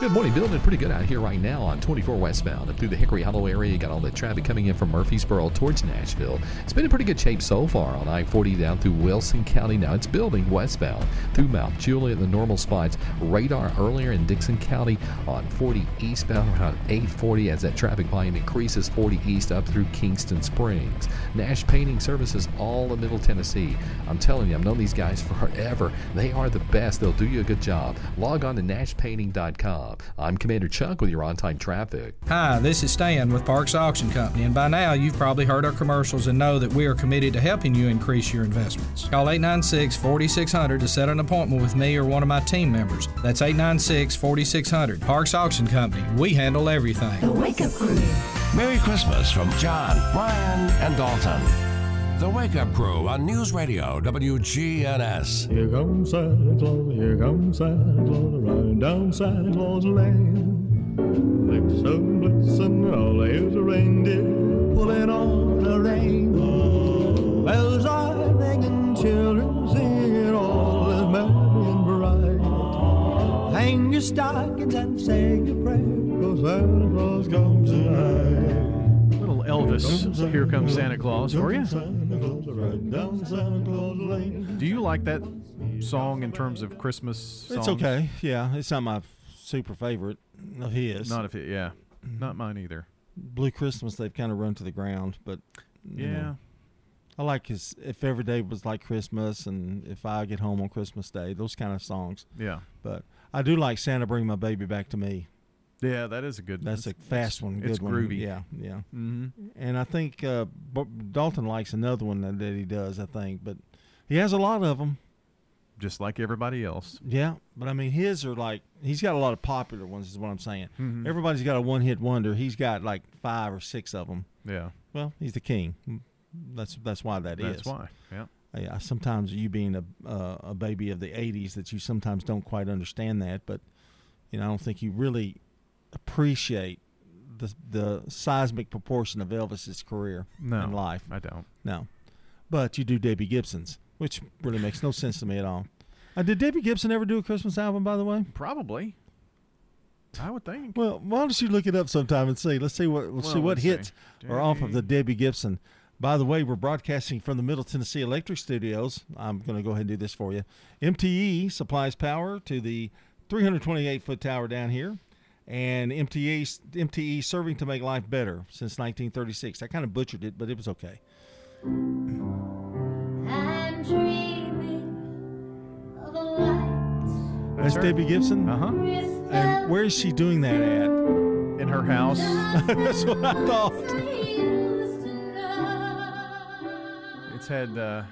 Good morning, Bill. Been pretty good out here right now on twenty-four westbound and through the Hickory Hollow area. You got all the traffic coming in from Murfreesboro towards Nashville. It's been in pretty good shape so far on I forty down through Wilson County. Now it's building westbound through Mount Juliet, the normal spots. Radar earlier in Dixon County on forty eastbound around eight forty as that traffic volume increases forty east up through Kingston Springs. Nash Painting services all of Middle Tennessee. I'm telling you, I've known these guys forever. They are the best. They'll do you a good job. Log on to nash painting dot com. I'm Commander Chuck with your on-time traffic. Hi, this is Stan with Parks Auction Company, and by now you've probably heard our commercials and know that we are committed to helping you increase your investments. Call eight nine six, four six zero zero to set an appointment with me or one of my team members. That's eight nine six, four six zero zero. Parks Auction Company. We handle everything. The Wake Up Crew. Merry Christmas from John, Brian, and Dalton. The Wake Up Crew on News Radio W G N S. Here comes Santa Claus, here comes Santa Claus, riding down Santa Claus Lane. Blitzen, blitzen, all there's a reindeer pulling on the rein. Bells are ringing, children singing, all is merry and bright. Hang your stockings and say your prayer, 'cause Santa Claus comes tonight. Little Elvis, here comes Santa Claus for you. Do you like that song in terms of Christmas songs? It's okay, yeah. It's not my super favorite of his. Not of his, yeah. Not mine either. Blue Christmas, they've kind of run to the ground, but yeah. Know, I like his If Every Day Was Like Christmas and If I Get Home on Christmas Day, those kind of songs. Yeah. But I do like Santa Bring My Baby Back to Me. Yeah, that is a good one. That's a fast one. Good it's one. Groovy. Yeah, yeah. Mm-hmm. And I think uh, Dalton likes another one that, that he does, I think. But he has a lot of them. Just like everybody else. Yeah, but I mean, his are like, he's got a lot of popular ones is what I'm saying. Mm-hmm. Everybody's got a one-hit wonder. He's got like five or six of them. Yeah. Well, he's the king. That's that's why that that's is. That's why, yeah. Yeah. Sometimes you being a uh, a baby of the eighties that you sometimes don't quite understand that. But, you know, I don't think you really appreciate the the seismic proportion of Elvis's career no, and life. I don't. No. But you do Debbie Gibson's, which really makes no sense to me at all. Uh, did Debbie Gibson ever do a Christmas album, by the way? Probably. I would think. Well, why don't you look it up sometime and see. Let's see what, we'll well, see what hits see. are off of the Debbie Gibson. By the way, we're broadcasting from the Middle Tennessee Electric Studios. I'm going to go ahead and do this for you. M T E supplies power to the three hundred twenty-eight foot tower down here. And M T E, M T E serving to make life better since nineteen thirty-six. I kind of butchered it, but it was okay. I'm dreaming of a light. That's, That's Debbie Gibson? Uh-huh. And where is she doing that at? In her house. That's what I thought. It's had... Uh,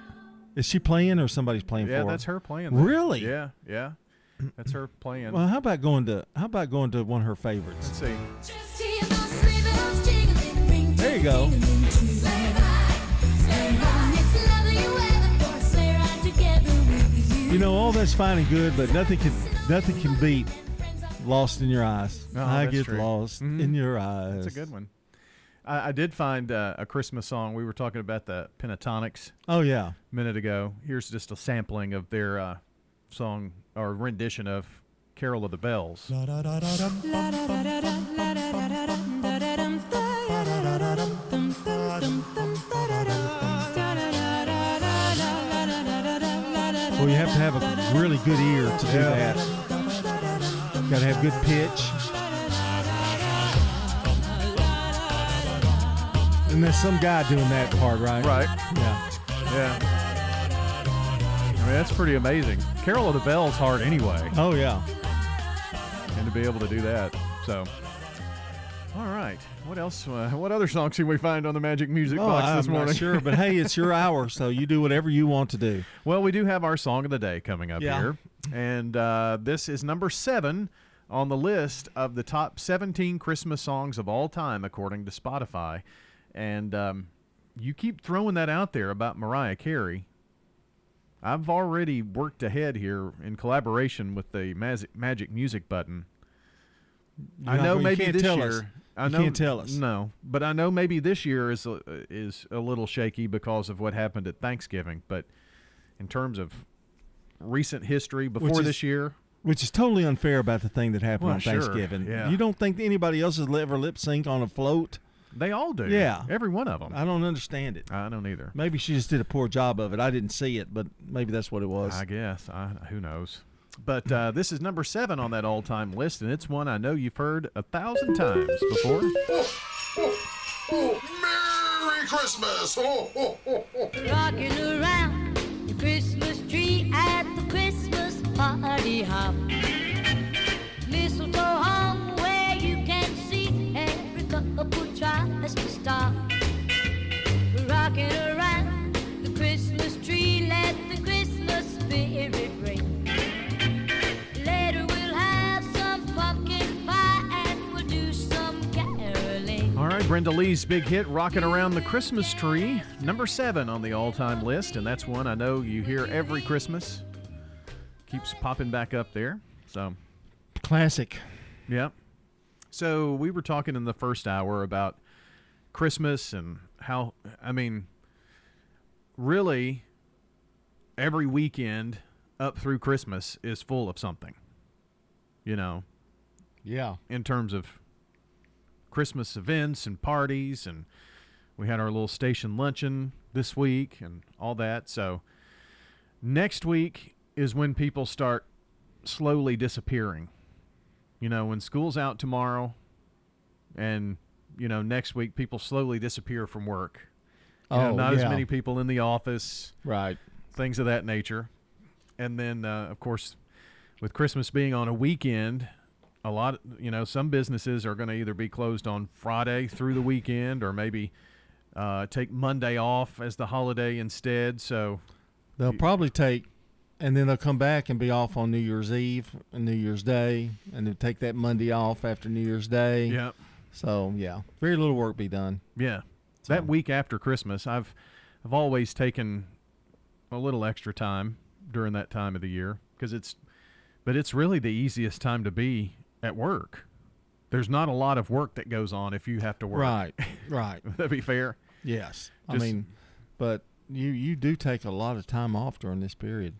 is she playing or somebody's playing yeah, for her? Yeah, that's her playing. Really? Yeah, yeah. That's her playing. Well, how about going to how about going to one of her favorites? Let's see. There you go. You know, all that's fine and good, but nothing can nothing can beat "Lost in Your Eyes." Oh, I get true. lost mm-hmm. in your eyes. That's a good one. I, I did find uh, a Christmas song. We were talking about the Pentatonix. Oh yeah, a minute ago. Here's just a sampling of their uh, song. Or rendition of Carol of the Bells. Well, you have to have a really good ear to do yeah. that. Got to have good pitch. And there's some guy doing that part, right? Right. Yeah. Yeah. I mean, that's pretty amazing. Carol of the Bells hard anyway. Oh, yeah. And to be able to do that. So, all right. What else? Uh, what other songs can we find on the Magic Music oh, Box I'm this morning? Not sure, but hey, it's your hour, so you do whatever you want to do. Well, we do have our Song of the Day coming up yeah. here. And uh, this is number seven on the list of the top seventeen Christmas songs of all time, according to Spotify. And um, you keep throwing that out there about Mariah Carey. I've already worked ahead here in collaboration with the Maz- Magic Music button. You're I know maybe this year... Us. I know, you can't tell us. No, but I know maybe this year is a, is a little shaky because of what happened at Thanksgiving. But in terms of recent history before is, this year. Which is totally unfair about the thing that happened well, on sure, Thanksgiving. Yeah. You don't think anybody else has ever lip sync on a float? They all do. Yeah. Every one of them. I don't understand it. I don't either. Maybe she just did a poor job of it. I didn't see it, but maybe that's what it was. I guess. I, who knows? But uh, this is number seven on that all-time list, and it's one I know you've heard a thousand times before. Oh, oh, oh. Merry Christmas! Oh, oh, oh, oh. Rocking around the Christmas tree at the Christmas party hop. Mistletoe hung where you can see every couple tries to stop. Rocking around the Christmas tree, let the Christmas spirit ring. All right, Brenda Lee's big hit, Rockin' Around the Christmas Tree, number seven on the all-time list, and that's one I know you hear every Christmas. Keeps popping back up there. So, classic. Yeah. So we were talking in the first hour about Christmas and how, I mean, really every weekend up through Christmas is full of something, you know. Yeah. In terms of Christmas events and parties, and we had our little station luncheon this week and all that. So next week is when people start slowly disappearing. You know, when school's out tomorrow and, you know, next week people slowly disappear from work. You oh, know, not yeah. as many people in the office. Right. Things of that nature. And then, uh, of course, with Christmas being on a weekend, a lot, you know, some businesses are going to either be closed on Friday through the weekend or maybe uh, take Monday off as the holiday instead. So they'll you, probably take, and then they'll come back and be off on New Year's Eve and New Year's Day, and then take that Monday off after New Year's Day. Yeah. So, yeah, very little work be done. Yeah. So. That week after Christmas, I've, I've always taken a little extra time during that time of the year because it's, but it's really the easiest time to be at work. There's not a lot of work that goes on if you have to work. Right, right. Would that be fair? Yes. Just, I mean, but you, you do take a lot of time off during this period.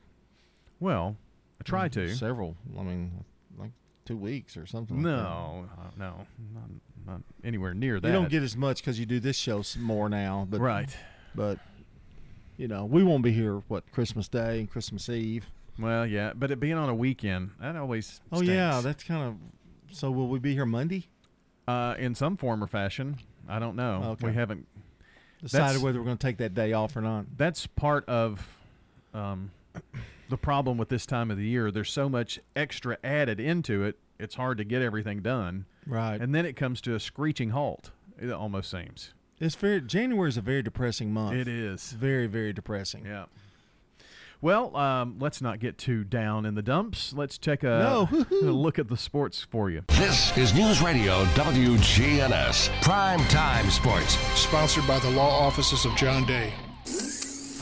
Well, I try I mean, to. Several. I mean, like two weeks or something. No, like that. no, not, not anywhere near that. You don't get as much because you do this show some more now. But, right. But, you know, we won't be here, what, Christmas Day and Christmas Eve. Well, yeah, but it being on a weekend, that always stinks. Oh, yeah, that's kind of – so will we be here Monday? Uh, in some form or fashion. I don't know. Okay. We haven't – decided whether we're going to take that day off or not. That's part of um, the problem with this time of the year. There's so much extra added into it, it's hard to get everything done. Right. And then it comes to a screeching halt, it almost seems. It's very – January is a very depressing month. It is. Very, very depressing. Yeah. Well, um, let's not get too down in the dumps. Let's take a, no. a look at the sports for you. This is News Radio W G N S, Primetime Sports. Sponsored by the law offices of John Day.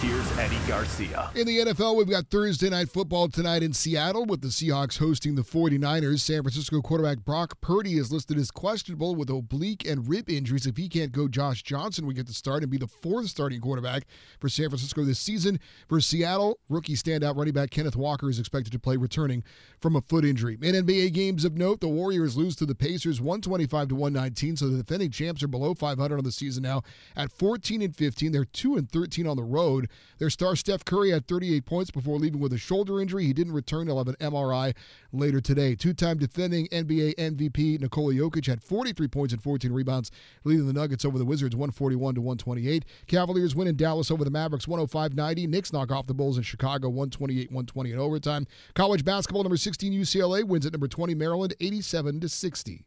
here's Eddie Garcia. In the N F L, we've got Thursday Night Football tonight in Seattle with the Seahawks hosting the forty-niners. San Francisco quarterback Brock Purdy is listed as questionable with oblique and rib injuries. If he can't go, Josh Johnson will get the start and be the fourth starting quarterback for San Francisco this season. For Seattle, rookie standout running back Kenneth Walker is expected to play, returning from a foot injury. In N B A games of note, the Warriors lose to the Pacers one twenty-five to one nineteen, so the defending champs are below five hundred on the season now at fourteen and fifteen. They're two and thirteen on the road. Their star Steph Curry had thirty-eight points before leaving with a shoulder injury. He didn't return. He'll have an M R I later today. Two-time defending N B A M V P Nikola Jokic had forty-three points and fourteen rebounds, leading the Nuggets over the Wizards one forty-one to one twenty-eight. Cavaliers win in Dallas over the Mavericks one oh five ninety. Knicks knock off the Bulls in Chicago one twenty-eight one twenty in overtime. College basketball, number sixteen U C L A wins at number twenty Maryland eighty-seven to sixty.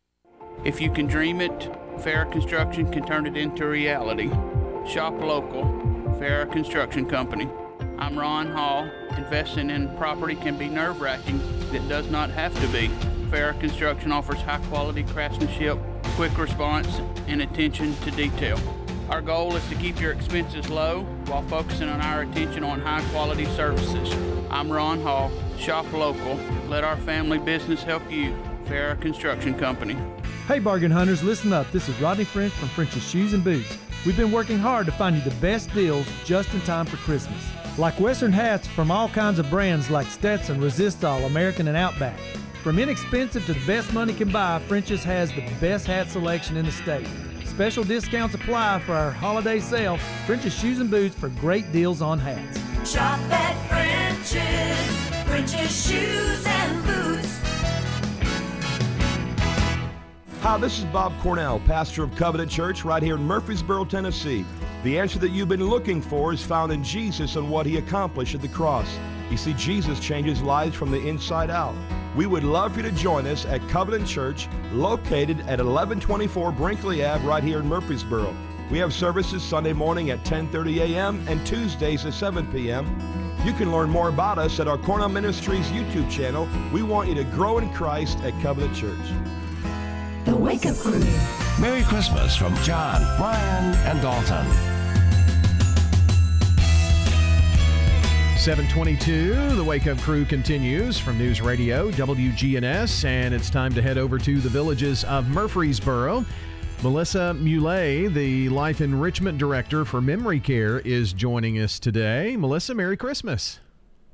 If you can dream it, Fair Construction can turn it into reality. Shop local, Fair Construction Company. I'm Ron Hall. Investing in property can be nerve-wracking. It does not have to be. Fair Construction offers high-quality craftsmanship, quick response, and attention to detail. Our goal is to keep your expenses low while focusing on our attention on high-quality services. I'm Ron Hall. Shop local. Let our family business help you. Fair Construction Company. Hey, bargain hunters, listen up. This is Rodney French from French's Shoes and Boots. We've been working hard to find you the best deals just in time for Christmas. Like Western hats from all kinds of brands like Stetson, Resistol, American, and Outback. From inexpensive to the best money can buy, French's has the best hat selection in the state. Special discounts apply for our holiday sale. French's Shoes and Boots for great deals on hats. Shop at French's, French's Shoes and Boots. Hi, this is Bob Cornell, pastor of Covenant Church right here in Murfreesboro, Tennessee. The answer that you've been looking for is found in Jesus and what he accomplished at the cross. You see, Jesus changes lives from the inside out. We would love for you to join us at Covenant Church, located at eleven twenty-four Brinkley Avenue right here in Murfreesboro. We have services Sunday morning at ten thirty a.m. and Tuesdays at seven p.m. You can learn more about us at our Cornell Ministries YouTube channel. We want you to grow in Christ at Covenant Church. The Wake Up Crew. Merry Christmas from John, Brian, and Dalton. seven twenty-two, the Wake Up Crew continues from News Radio W G N S, and it's time to head over to the Villages of Murfreesboro. Melissa Muley, the Life Enrichment Director for Memory Care, is joining us today. Melissa, Merry Christmas.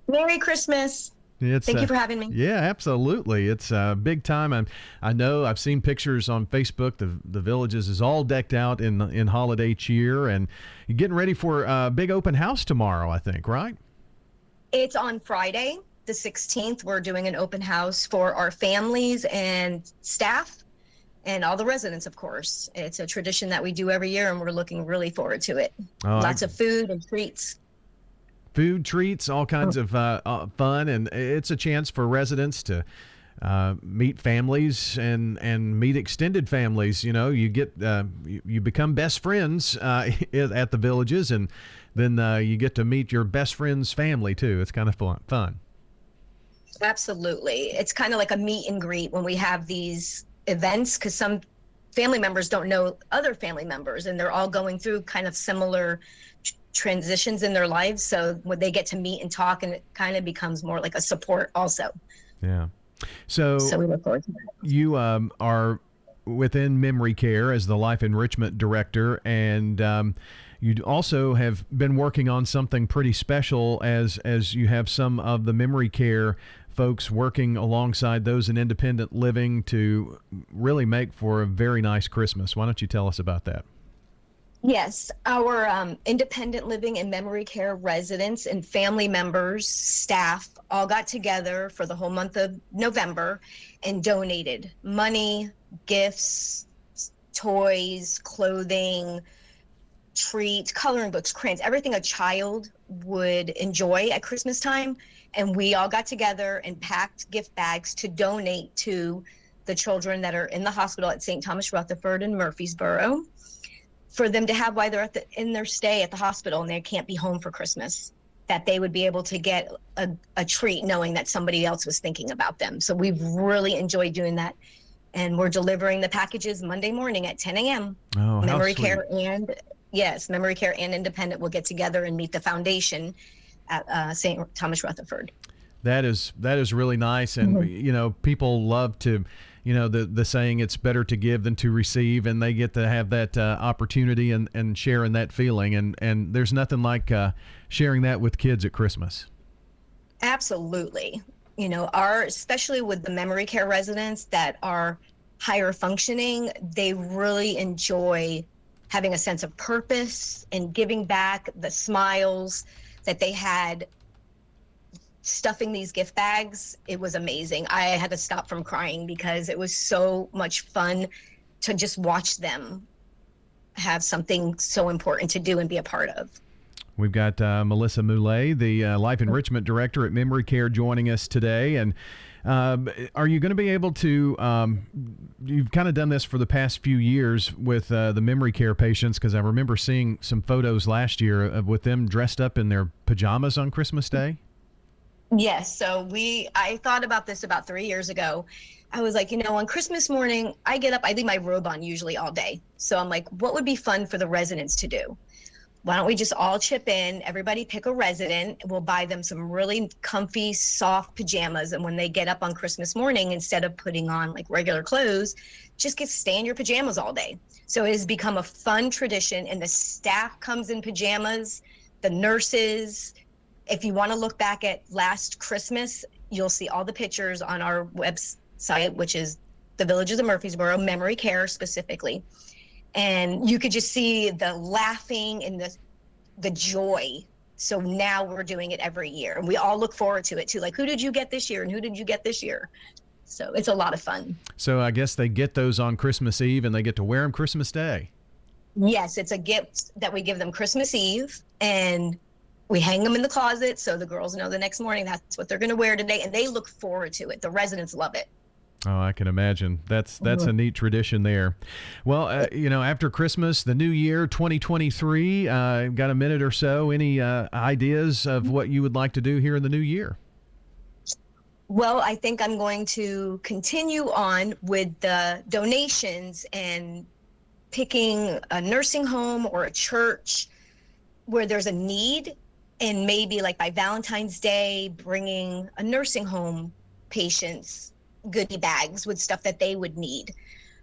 Merry Christmas. It's, Thank uh, you for having me. Yeah, absolutely. It's uh, big time. I'm, I know I've seen pictures on Facebook. The the Villages is all decked out in in holiday cheer, and you're getting ready for a big open house tomorrow, I think, right? It's on Friday, the sixteenth. We're doing an open house for our families and staff and all the residents, of course. It's a tradition that we do every year, and we're looking really forward to it. Oh, Lots I... of food and treats. Food, treats, all kinds of uh, uh, fun, and it's a chance for residents to uh, meet families and, and meet extended families. You know, you get uh, you, you become best friends uh, at the Villages, and then uh, you get to meet your best friend's family too. It's kind of fun. Absolutely, it's kind of like a meet and greet when we have these events, because some family members don't know other family members, and they're all going through kind of similar transitions in their lives, so when they get to meet and talk, and it kind of becomes more like a support also. Yeah. So, so we look forward to that. You um, are within Memory Care as the Life Enrichment Director, and um, you also have been working on something pretty special as, as you have some of the Memory Care folks working alongside those in independent living to really make for a very nice Christmas. Why don't you tell us about that? Yes, our um, independent living and memory care residents and family members, staff, all got together for the whole month of November and donated money, gifts, toys, clothing, treats, coloring books, crayons, everything a child would enjoy at Christmas time. And we all got together and packed gift bags to donate to the children that are in the hospital at Saint Thomas Rutherford in Murfreesboro, for them to have while they're at the, in their stay at the hospital and they can't be home for Christmas, that they would be able to get a, a treat knowing that somebody else was thinking about them. So we've really enjoyed doing that. And we're delivering the packages Monday morning at ten a.m. Oh, Memory Care and, yes, Memory Care and Independent will get together and meet the foundation at uh, Saint Thomas Rutherford. That is, that is really nice. And, mm-hmm. you know, people love to... You know, the, the saying, it's better to give than to receive, and they get to have that uh, opportunity and, and share in that feeling. And, and there's nothing like uh, sharing that with kids at Christmas. Absolutely. You know, our, especially with the memory care residents that are higher functioning, they really enjoy having a sense of purpose and giving back, the smiles, that they had stuffing these gift bags. It was amazing. I had to stop from crying because it was so much fun to just watch them have something so important to do and be a part of. We've got uh, Melissa Moulet, the uh, Life Enrichment Director at Memory Care, joining us today. And uh, are you going to be able to, um, you've kind of done this for the past few years with uh, the Memory Care patients, because I remember seeing some photos last year of, with them dressed up in their pajamas on Christmas Day. Yes. So we, I thought about this about three years ago. I was like, you know, on Christmas morning, I get up, I leave my robe on usually all day. So I'm like, what would be fun for the residents to do? Why don't we just all chip in? Everybody pick a resident. We'll buy them some really comfy, soft pajamas. And when they get up on Christmas morning, instead of putting on like regular clothes, just get stay in your pajamas all day. So it has become a fun tradition, and the staff comes in pajamas, the nurses. If you want to look back at last Christmas, you'll see all the pictures on our website, which is the Villages of Murfreesboro, Memory Care specifically. And you could just see the laughing and the the joy. So now we're doing it every year. And we all look forward to it, too. Like, who did you get this year and who did you get this year? So it's a lot of fun. So I guess they get those on Christmas Eve and they get to wear them Christmas Day. Yes, it's a gift that we give them Christmas Eve. And we hang them in the closet so the girls know the next morning that's what they're going to wear today. And they look forward to it. The residents love it. Oh, I can imagine. That's that's a neat tradition there. Well, uh, you know, after Christmas, the new year, twenty twenty-three, uh, got a minute or so. Any uh, ideas of what you would like to do here in the new year? Well, I think I'm going to continue on with the donations and picking a nursing home or a church where there's a need, and maybe like by Valentine's Day, bringing a nursing home patients goodie bags with stuff that they would need,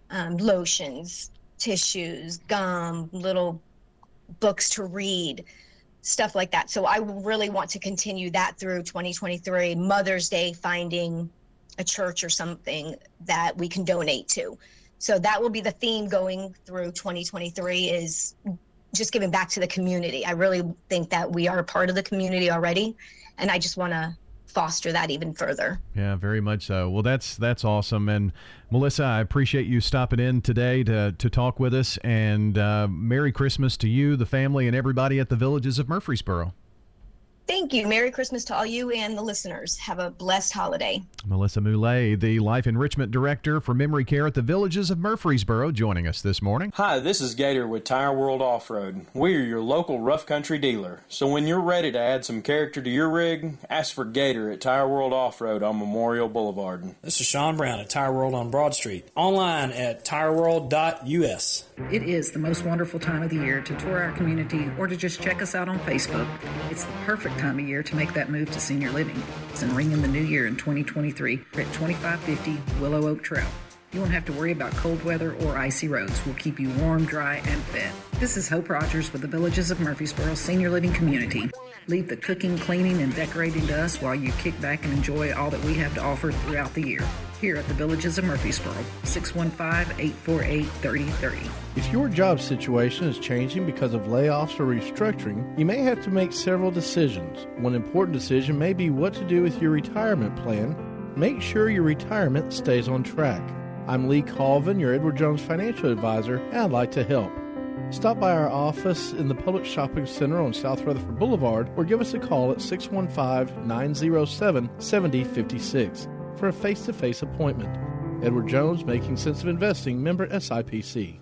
um, lotions, tissues, gum, little books to read, stuff like that. So I really want to continue that through twenty twenty-three. Mother's Day, finding a church or something that we can donate to. So that will be the theme going through twenty twenty-three, is just giving back to the community. I really think that we are a part of the community already, and I just want to foster that even further. Yeah, very much so. Well, that's that's awesome. And Melissa, I appreciate you stopping in today to to talk with us, and uh, Merry Christmas to you, the family, and everybody at the Villages of Murfreesboro. Thank you. Merry Christmas to all you and the listeners. Have a blessed holiday. Melissa Moulet, the Life Enrichment Director for Memory Care at the Villages of Murfreesboro, joining us this morning. Hi, this is Gator with Tire World Off-Road. We're your local rough country dealer. So when you're ready to add some character to your rig, ask for Gator at Tire World Off-Road on Memorial Boulevard. This is Sean Brown at Tire World on Broad Street. Online at tire world dot u s. It is the most wonderful time of the year to tour our community or to just check us out on Facebook. It's the perfect time of year to make that move to senior living and ring in the new year in twenty twenty-three. We're at twenty-five fifty Willow Oak Trail. You won't have to worry about cold weather or icy roads. We'll keep you warm, dry, and fed. This is Hope Rogers with the Villages of Murfreesboro Senior Living Community. Leave the cooking, cleaning, and decorating to us while you kick back and enjoy all that we have to offer throughout the year. Here at the Villages of Murfreesboro, six one five, eight four eight, three oh three oh. If your job situation is changing because of layoffs or restructuring, you may have to make several decisions. One important decision may be what to do with your retirement plan. Make sure your retirement stays on track. I'm Lee Colvin, your Edward Jones financial advisor, and I'd like to help. Stop by our office in the Public Shopping Center on South Rutherford Boulevard, or give us a call at six one five, nine oh seven, seven oh five six. For a face-to-face appointment. Edward Jones, Making Sense of Investing, member S I P C.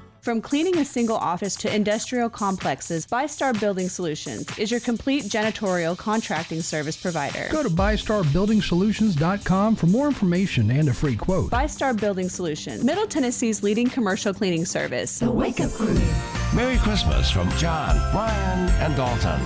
From cleaning a single office to industrial complexes, ByStar Building Solutions is your complete janitorial contracting service provider. Go to by star building solutions dot com for more information and a free quote. ByStar Building Solutions, Middle Tennessee's leading commercial cleaning service. The Wake Up Crew. Merry Christmas from John, Brian, and Dalton.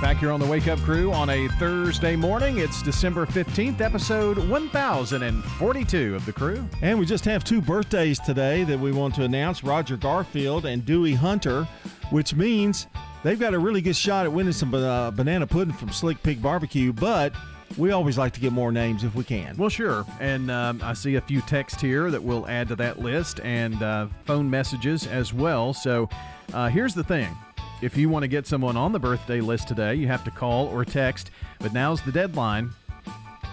Back here on the Wake Up Crew on a Thursday morning. It's December fifteenth, episode one thousand forty-two of the Crew. And we just have two birthdays today that we want to announce, Roger Garfield and Dewey Hunter, which means they've got a really good shot at winning some uh, banana pudding from Slick Pig Barbecue, but we always like to get more names if we can. Well, sure. And um, I see a few texts here that we'll add to that list, and uh, phone messages as well. So uh, here's the thing. If you want to get someone on the birthday list today, you have to call or text. But now's the deadline.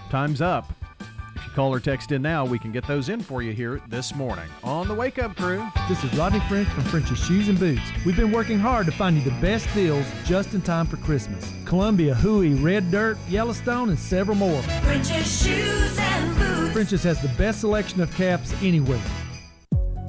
Time's up. If you call or text in now, we can get those in for you here this morning on the Wake Up Crew. This is Rodney French from French's Shoes and Boots. We've been working hard to find you the best deals just in time for Christmas. Columbia, Huey, Red Dirt, Yellowstone, and several more. French's Shoes and Boots. French's has the best selection of caps anywhere.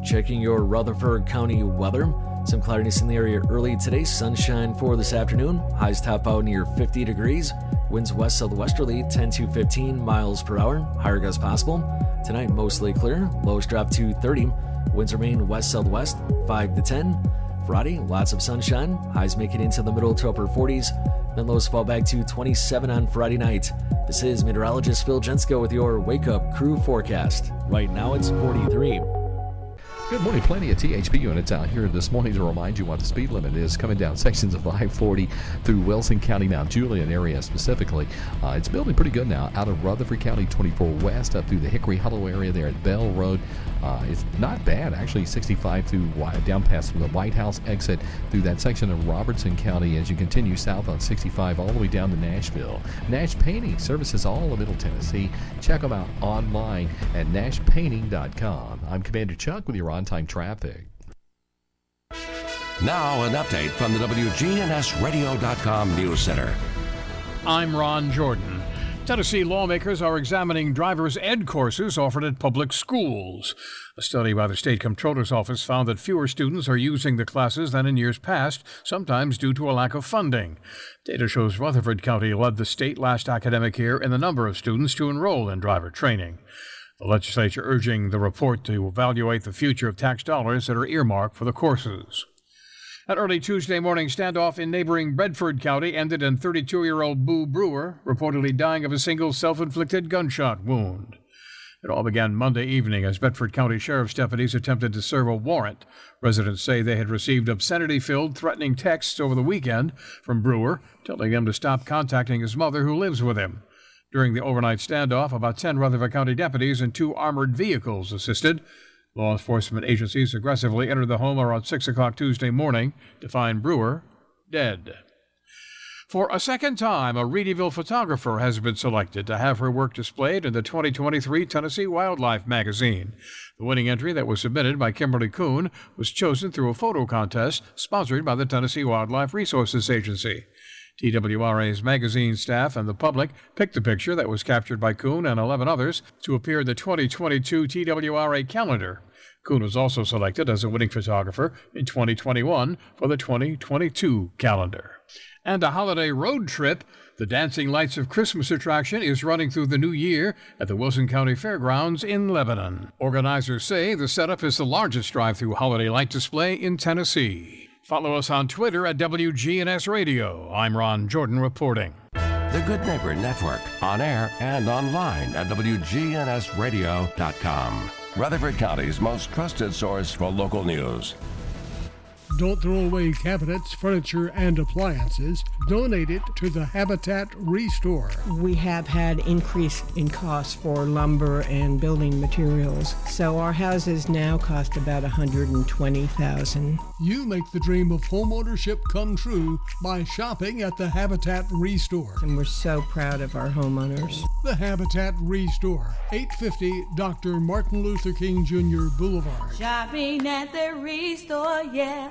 Checking your Rutherford County weather. Some cloudiness in the area early today, sunshine for this afternoon, highs top out near fifty degrees, winds west southwesterly ten to fifteen miles per hour, higher gusts possible. Tonight mostly clear, lows drop to thirty, winds remain west southwest five to ten. Friday, lots of sunshine, highs make it into the middle to upper forties, then lows fall back to twenty-seven on Friday night. This is meteorologist Phil Jensko with your Wake Up Crew forecast. Right now it's forty-three. Good morning. Plenty of T H P units out here this morning to remind you what the speed limit is coming down sections of I forty through Wilson County, Mount Julian area specifically. Uh, it's building pretty good now out of Rutherford County twenty-four West up through the Hickory Hollow area there at Bell Road. Uh, it's not bad, actually, sixty-five through down past from the White House exit through that section of Robertson County as you continue south on sixty-five all the way down to Nashville. Nash Painting services all of Middle Tennessee. Check them out online at nash painting dot com. I'm Commander Chuck with your on-time traffic. Now an update from the W G N S radio dot com News Center. I'm Ron Jordan. Tennessee lawmakers are examining driver's ed courses offered at public schools. A study by the state comptroller's office found that fewer students are using the classes than in years past, sometimes due to a lack of funding. Data shows Rutherford County led the state last academic year in the number of students to enroll in driver training. The legislature urging the report to evaluate the future of tax dollars that are earmarked for the courses. An early Tuesday morning standoff in neighboring Bedford County ended in thirty-two-year-old Boo Brewer reportedly dying of a single self-inflicted gunshot wound. It all began Monday evening as Bedford County Sheriff's deputies attempted to serve a warrant. Residents say they had received obscenity-filled threatening texts over the weekend from Brewer, telling them to stop contacting his mother who lives with him. During the overnight standoff, about ten Rutherford County deputies and two armored vehicles assisted. Law enforcement agencies aggressively entered the home around six o'clock Tuesday morning to find Brewer dead. For a second time, a Reedyville photographer has been selected to have her work displayed in the twenty twenty-three Tennessee Wildlife magazine. The winning entry that was submitted by Kimberly Kuhn was chosen through a photo contest sponsored by the Tennessee Wildlife Resources Agency. T W R A's magazine staff and the public picked the picture that was captured by Kuhn and eleven others to appear in the twenty twenty-two T W R A calendar. Kuhn was also selected as a winning photographer in twenty twenty-one for the twenty twenty-two calendar. And a holiday road trip, the Dancing Lights of Christmas attraction is running through the new year at the Wilson County Fairgrounds in Lebanon. Organizers say the setup is the largest drive-through holiday light display in Tennessee. Follow us on Twitter at W G N S Radio. I'm Ron Jordan reporting. The Good Neighbor Network, on air and online at W G N S radio dot com. Rutherford County's most trusted source for local news. Don't throw away cabinets, furniture, and appliances. Donate it to the Habitat Restore. We have had increase in costs for lumber and building materials, so our houses now cost about one hundred twenty thousand dollars. You make the dream of homeownership come true by shopping at the Habitat Restore. And we're so proud of our homeowners. The Habitat Restore, eight fifty Doctor Martin Luther King Junior Boulevard. Shopping at the Restore, yeah.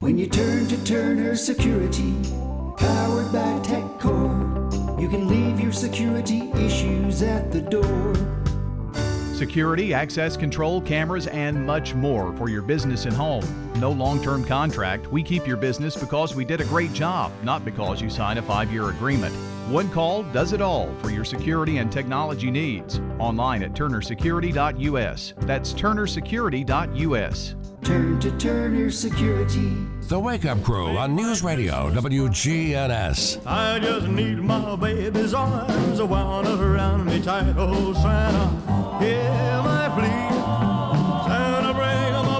When you turn to Turner Security, Powered by TechCore, you can leave your security issues at the door. Security, access control, cameras, and much more for your business and home. No long-term contract. We keep your business because we did a great job, not because you signed a five-year agreement. One call does it all for your security and technology needs. Online at turner security dot u s. That's turner security dot u s. Turn to Turner Security. The Wake Up Crew on News Radio W G N S. I just need my baby's arms wound around me tight, old Santa. Hear my plea, Santa, bring my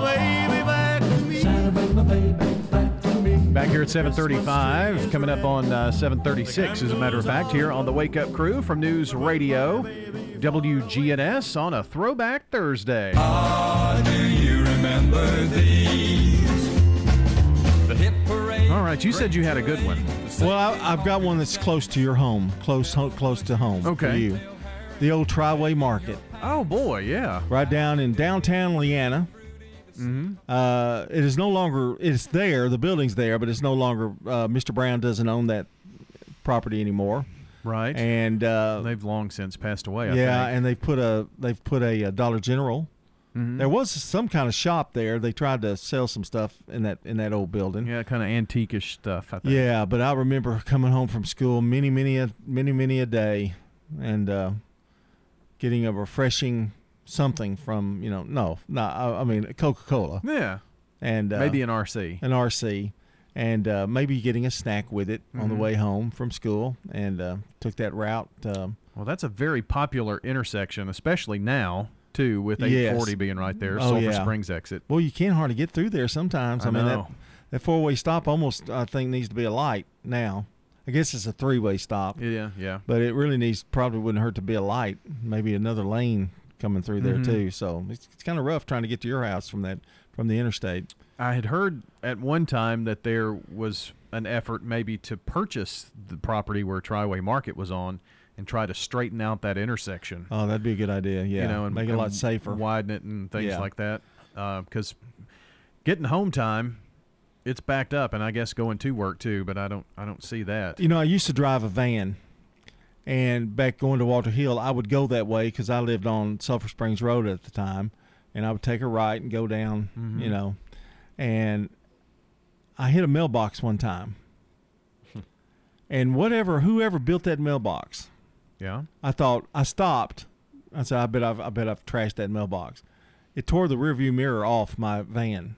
baby back to me. Santa, bring my baby back to me. Back here at seven thirty-five, coming up on uh, seven thirty-six, as a matter of fact, here on the Wake Up Crew from News Radio W G N S on a Throwback Thursday. Ah, do you remember these? All right, you said you had a good one. Well, I, I've got one that's close to your home, close ho- close to home. Okay. For you. The old Triway Market. Oh, boy, yeah. Right down in downtown Leanna. Mm-hmm. Uh, it is no longer, it's there, the building's there, but it's no longer, uh, Mister Brown doesn't own that property anymore. Right. And uh, they've long since passed away, I yeah, think. Yeah, and they've put a, they've put a, a Dollar General. Mm-hmm. There was some kind of shop there. They tried to sell some stuff in that in that old building. Yeah, kind of antique-ish stuff, I think. Yeah, but I remember coming home from school many, many, a, many, many a day, and uh, getting a refreshing something from, you know, no, no, I, I mean Coca-Cola. Yeah, and uh, maybe an R C, an R C, and uh, maybe getting a snack with it mm-hmm. on the way home from school, and uh, took that route. Um, well, that's a very popular intersection, especially now. Too, with eight forty yes. being right there, oh, Silver yeah. Springs exit. Well, you can hardly get through there sometimes. I, I mean, that, that four-way stop almost, I think, needs to be a light now. I guess it's a three-way stop. Yeah, yeah. But it really needs, probably wouldn't hurt to be a light, maybe another lane coming through there, mm-hmm. too. So it's, it's kind of rough trying to get to your house from that from the interstate. I had heard at one time that there was an effort maybe to purchase the property where Triway Market was on, and try to straighten out that intersection. Oh, that'd be a good idea, yeah. You know, and make it a lot safer. Widen it and things yeah. like that. Because uh, getting home time, it's backed up, and I guess going to work too, but I don't I don't see that. You know, I used to drive a van, and back going to Walter Hill, I would go that way because I lived on Sulphur Springs Road at the time, and I would take a right and go down, mm-hmm. you know. And I hit a mailbox one time. And whatever, whoever built that mailbox... Yeah. I thought, I stopped. I said, I bet I've, I bet I've trashed that mailbox. It tore the rearview mirror off my van.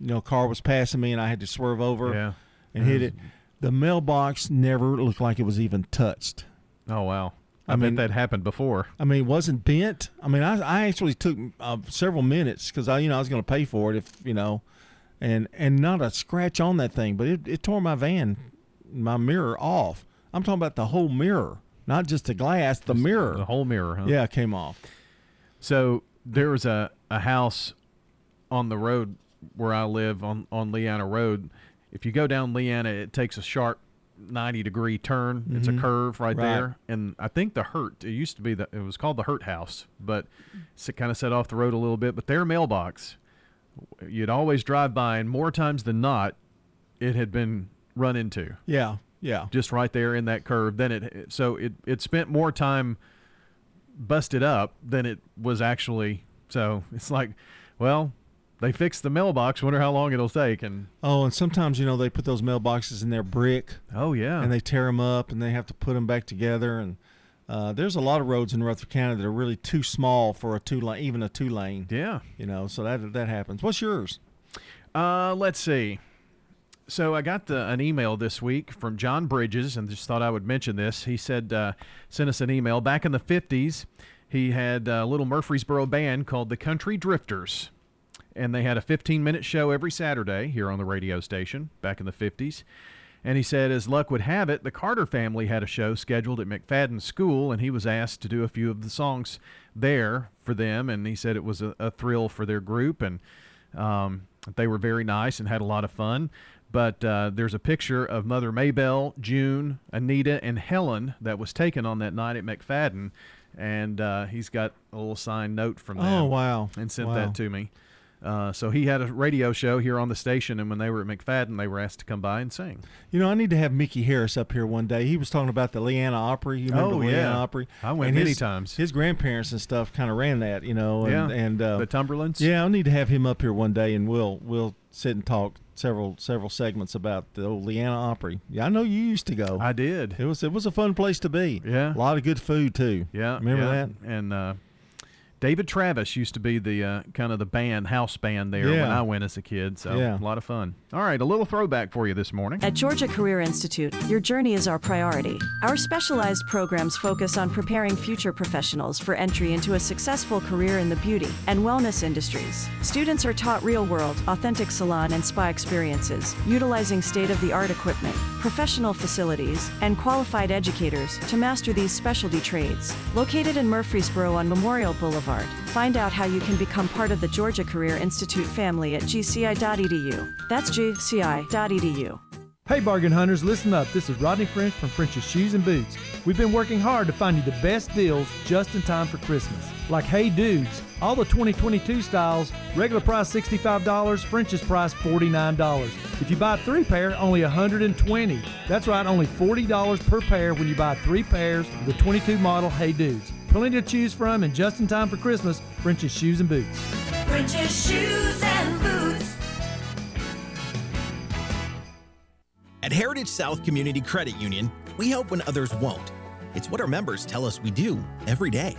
You know, a car was passing me and I had to swerve over yeah. and hit it. The mailbox never looked like it was even touched. Oh, wow. I, I mean, bet that happened before. I mean, it wasn't bent. I mean, I, I actually took uh, several minutes because I, you know, I was going to pay for it if, you know, and, and not a scratch on that thing, but it, it tore my van, my mirror off. I'm talking about the whole mirror. Not just the glass, the just mirror. The whole mirror, huh? Yeah, it came off. So there was a, a house on the road where I live on, on Leanna Road. If you go down Leanna, it takes a sharp ninety-degree turn. Mm-hmm. It's a curve right, right there. And I think the Hurt, it used to be, the, it was called the Hurt House, but it kind of set off the road a little bit. But their mailbox, you'd always drive by, and more times than not, it had been run into. Yeah. Yeah, just right there in that curve. Then it so it, it spent more time busted up than it was actually. So it's like, well, they fixed the mailbox. Wonder how long it'll take. And oh, and sometimes you know they put those mailboxes in their brick. Oh yeah, and they tear them up and they have to put them back together. And uh, there's a lot of roads in Rutherford County that are really too small for a two lane, even a two lane. Yeah, you know, so that that happens. What's yours? Uh, let's see. So I got the, an email this week from John Bridges, and just thought I would mention this. He said, uh, sent us an email. Back in the fifties, he had a little Murfreesboro band called the Country Drifters, and they had a fifteen-minute show every Saturday here on the radio station back in the fifties. And he said, as luck would have it, the Carter family had a show scheduled at McFadden's School, and he was asked to do a few of the songs there for them, and he said it was a, a thrill for their group, and um, they were very nice and had a lot of fun. But uh, there's a picture of Mother Maybelle, June, Anita, and Helen that was taken on that night at McFadden. And uh, he's got a little signed note from them. Oh, wow. And sent wow. that to me. Uh, so he had a radio show here on the station, and when they were at McFadden, they were asked to come by and sing. You know, I need to have Mickey Harris up here one day. He was talking about the Leanna Opry. You remember oh, the yeah. Leanna Opry? I went and many his, times. His grandparents and stuff kind of ran that, you know. And, yeah, and, uh, the Cumberlands. Yeah, I need to have him up here one day, and we'll we'll sit and talk several several segments about the old Leanna Opry. Yeah, I know you used to go. I did. It was it was a fun place to be. Yeah, a lot of good food too. Yeah, remember yeah. that? And uh, David Travis used to be the uh, kind of the band, house band there yeah. when I went as a kid, so yeah. a lot of fun. All right, a little throwback for you this morning. At Georgia Career Institute, your journey is our priority. Our specialized programs focus on preparing future professionals for entry into a successful career in the beauty and wellness industries. Students are taught real-world, authentic salon and spa experiences, utilizing state-of-the-art equipment, professional facilities, and qualified educators to master these specialty trades. Located in Murfreesboro on Memorial Boulevard, find out how you can become part of the Georgia Career Institute family at G C I dot E D U. That's G C I dot E D U. Hey, bargain hunters, listen up. This is Rodney French from French's Shoes and Boots. We've been working hard to find you the best deals just in time for Christmas. Like Hey Dudes, all the twenty twenty-two styles, regular price sixty-five dollars, French's price forty-nine dollars. If you buy three pair, only one hundred twenty dollars. That's right, only forty dollars per pair when you buy three pairs of the twenty-two model Hey Dudes. Plenty to choose from, and just in time for Christmas, French's Shoes and Boots. French's Shoes and Boots. At Heritage South Community Credit Union, we help when others won't. It's what our members tell us we do every day.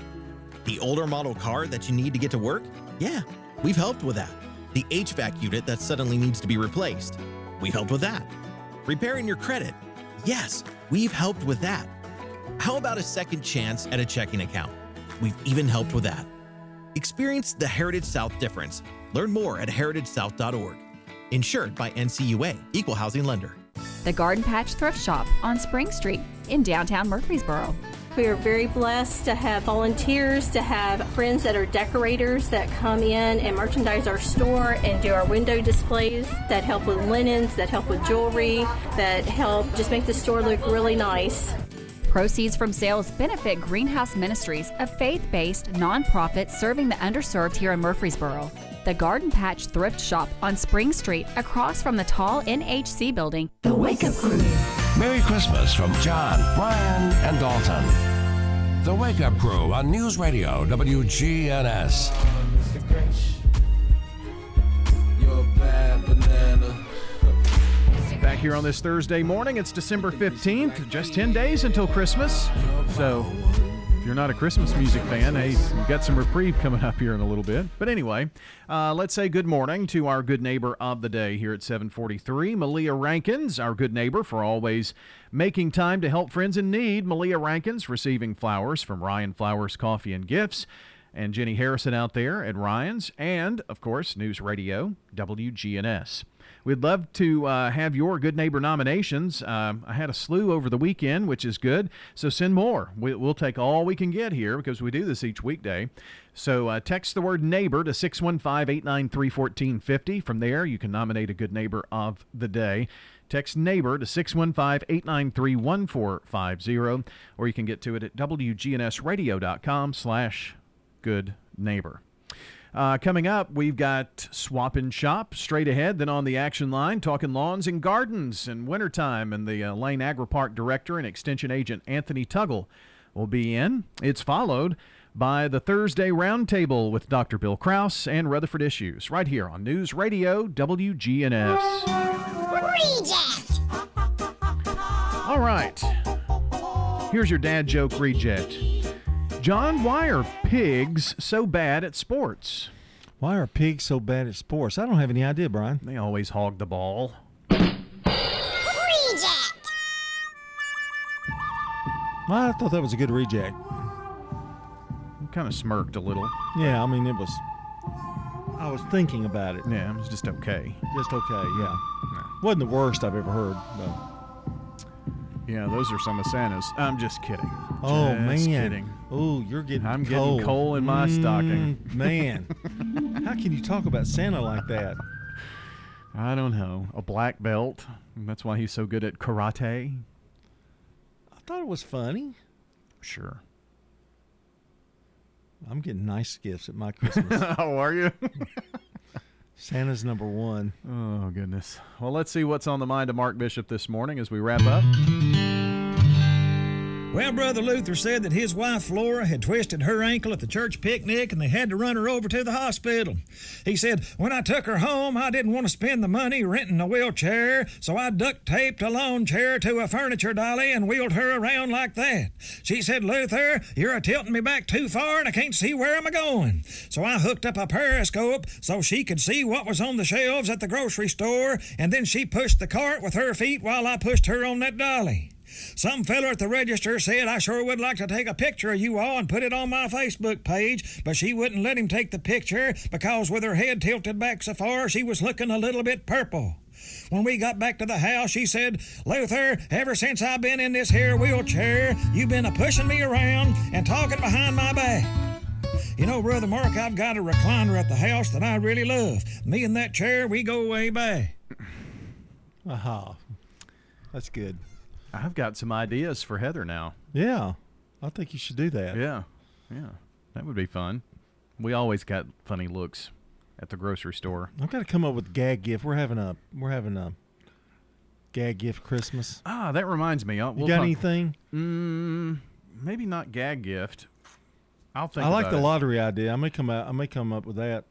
The older model car that you need to get to work? Yeah, we've helped with that. The H V A C unit that suddenly needs to be replaced? We've helped with that. Repairing your credit? Yes, we've helped with that. How about a second chance at a checking account? We've even helped with that. Experience the Heritage South difference. Learn more at heritage south dot org. Insured by N C U A, Equal Housing Lender. The Garden Patch Thrift Shop on Spring Street in downtown Murfreesboro. We are very blessed to have volunteers, to have friends that are decorators that come in and merchandise our store and do our window displays, that help with linens, that help with jewelry, that help just make the store look really nice. Proceeds from sales benefit Greenhouse Ministries, a faith-based nonprofit serving the underserved here in Murfreesboro. The Garden Patch Thrift Shop on Spring Street, across from the tall N H C building. The Wake Up Crew. Merry Christmas from John, Brian, and Dalton. The Wake Up Crew on News Radio W G N S. Mister Grinch, you're a bad banana. Back here on this Thursday morning, it's December fifteenth, just ten days until Christmas. So if you're not a Christmas music fan, hey, we've got some reprieve coming up here in a little bit. But anyway, uh, let's say good morning to our good neighbor of the day here at seven forty-three, Malia Rankins, our good neighbor for always making time to help friends in need. Malia Rankins receiving flowers from Ryan Flowers Coffee and Gifts, and Jenny Harrison out there at Ryan's, and, of course, News Radio W G N S. We'd love to uh, have your Good Neighbor nominations. Uh, I had a slew over the weekend, which is good, so send more. We, we'll take all we can get here because we do this each weekday. So uh, text the word neighbor to six one five, eight nine three, one four five zero. From there, you can nominate a Good Neighbor of the Day. Text neighbor to six one five, eight nine three, one four five zero, or you can get to it at W G N S radio dot com slash good neighbor. Uh, coming up, we've got Swap and Shop straight ahead. Then on the action line, talking lawns and gardens and wintertime. And the uh, Lane Agri-Park Director and Extension Agent Anthony Tuggle will be in. It's followed by the Thursday Roundtable with Doctor Bill Krause and Rutherford Issues right here on News Radio W G N S. Reject! All right. Here's your dad joke reject. John, why are pigs so bad at sports? Why are pigs so bad at sports? I don't have any idea, Brian. They always hog the ball. Reject! I thought that was a good reject. I kind of smirked a little. Yeah, I mean, it was... I was thinking about it. Yeah, it was just okay. Just okay, yeah. No. Wasn't the worst I've ever heard, but... Yeah, those are some of Santa's. I'm just kidding. Oh, just man. Kidding. Oh, you're getting I'm cold. getting coal in my mm, stocking. Man, how can you talk about Santa like that? I don't know. A black belt. That's why he's so good at karate. I thought it was funny. Sure. I'm getting nice gifts at my Christmas. Oh, are you? Santa's number one. Oh, goodness. Well, let's see what's on the mind of Mark Bishop this morning as we wrap up. Well, Brother Luther said that his wife Flora had twisted her ankle at the church picnic and they had to run her over to the hospital. He said, "When I took her home, I didn't want to spend the money renting a wheelchair, so I duct taped a lawn chair to a furniture dolly and wheeled her around like that." She said, "Luther, you're a-tilting me back too far and I can't see where I'm a-going." So I hooked up a periscope so she could see what was on the shelves at the grocery store, and then she pushed the cart with her feet while I pushed her on that dolly. Some feller at the register said, "I sure would like to take a picture of you all and put it on my Facebook page," but she wouldn't let him take the picture because with her head tilted back so far, she was looking a little bit purple. When we got back to the house, she said, "Luther, ever since I've been in this here wheelchair, you've been a-pushing me around and talking behind my back." You know, Brother Mark, I've got a recliner at the house that I really love. Me and that chair, we go way back. Aha. Uh-huh. That's good. I've got some ideas for Heather now. Yeah. I think you should do that. Yeah. Yeah. That would be fun. We always got funny looks at the grocery store. I've got to come up with a gag gift. We're having a we're having a gag gift Christmas. Ah, that reminds me. We'll you got talk, anything? Mm, maybe not gag gift. I'll think I like about the it. lottery idea. I may come out I may come up with that.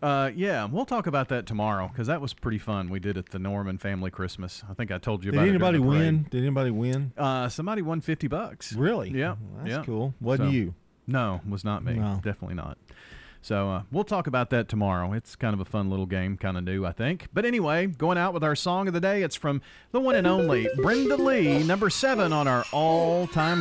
Uh, yeah, we'll talk about that tomorrow because that was pretty fun. We did at the Norman Family Christmas. I think I told you about it. Did anybody win? Did anybody win? Uh, somebody won fifty bucks. Really? Yeah. Well, that's yeah. cool. Wasn't so, you? No, was not me. No. Definitely not. So uh, we'll talk about that tomorrow. It's kind of a fun little game, kind of new, I think. But anyway, going out with our song of the day. It's from the one and only Brenda Lee, number seven on our all-time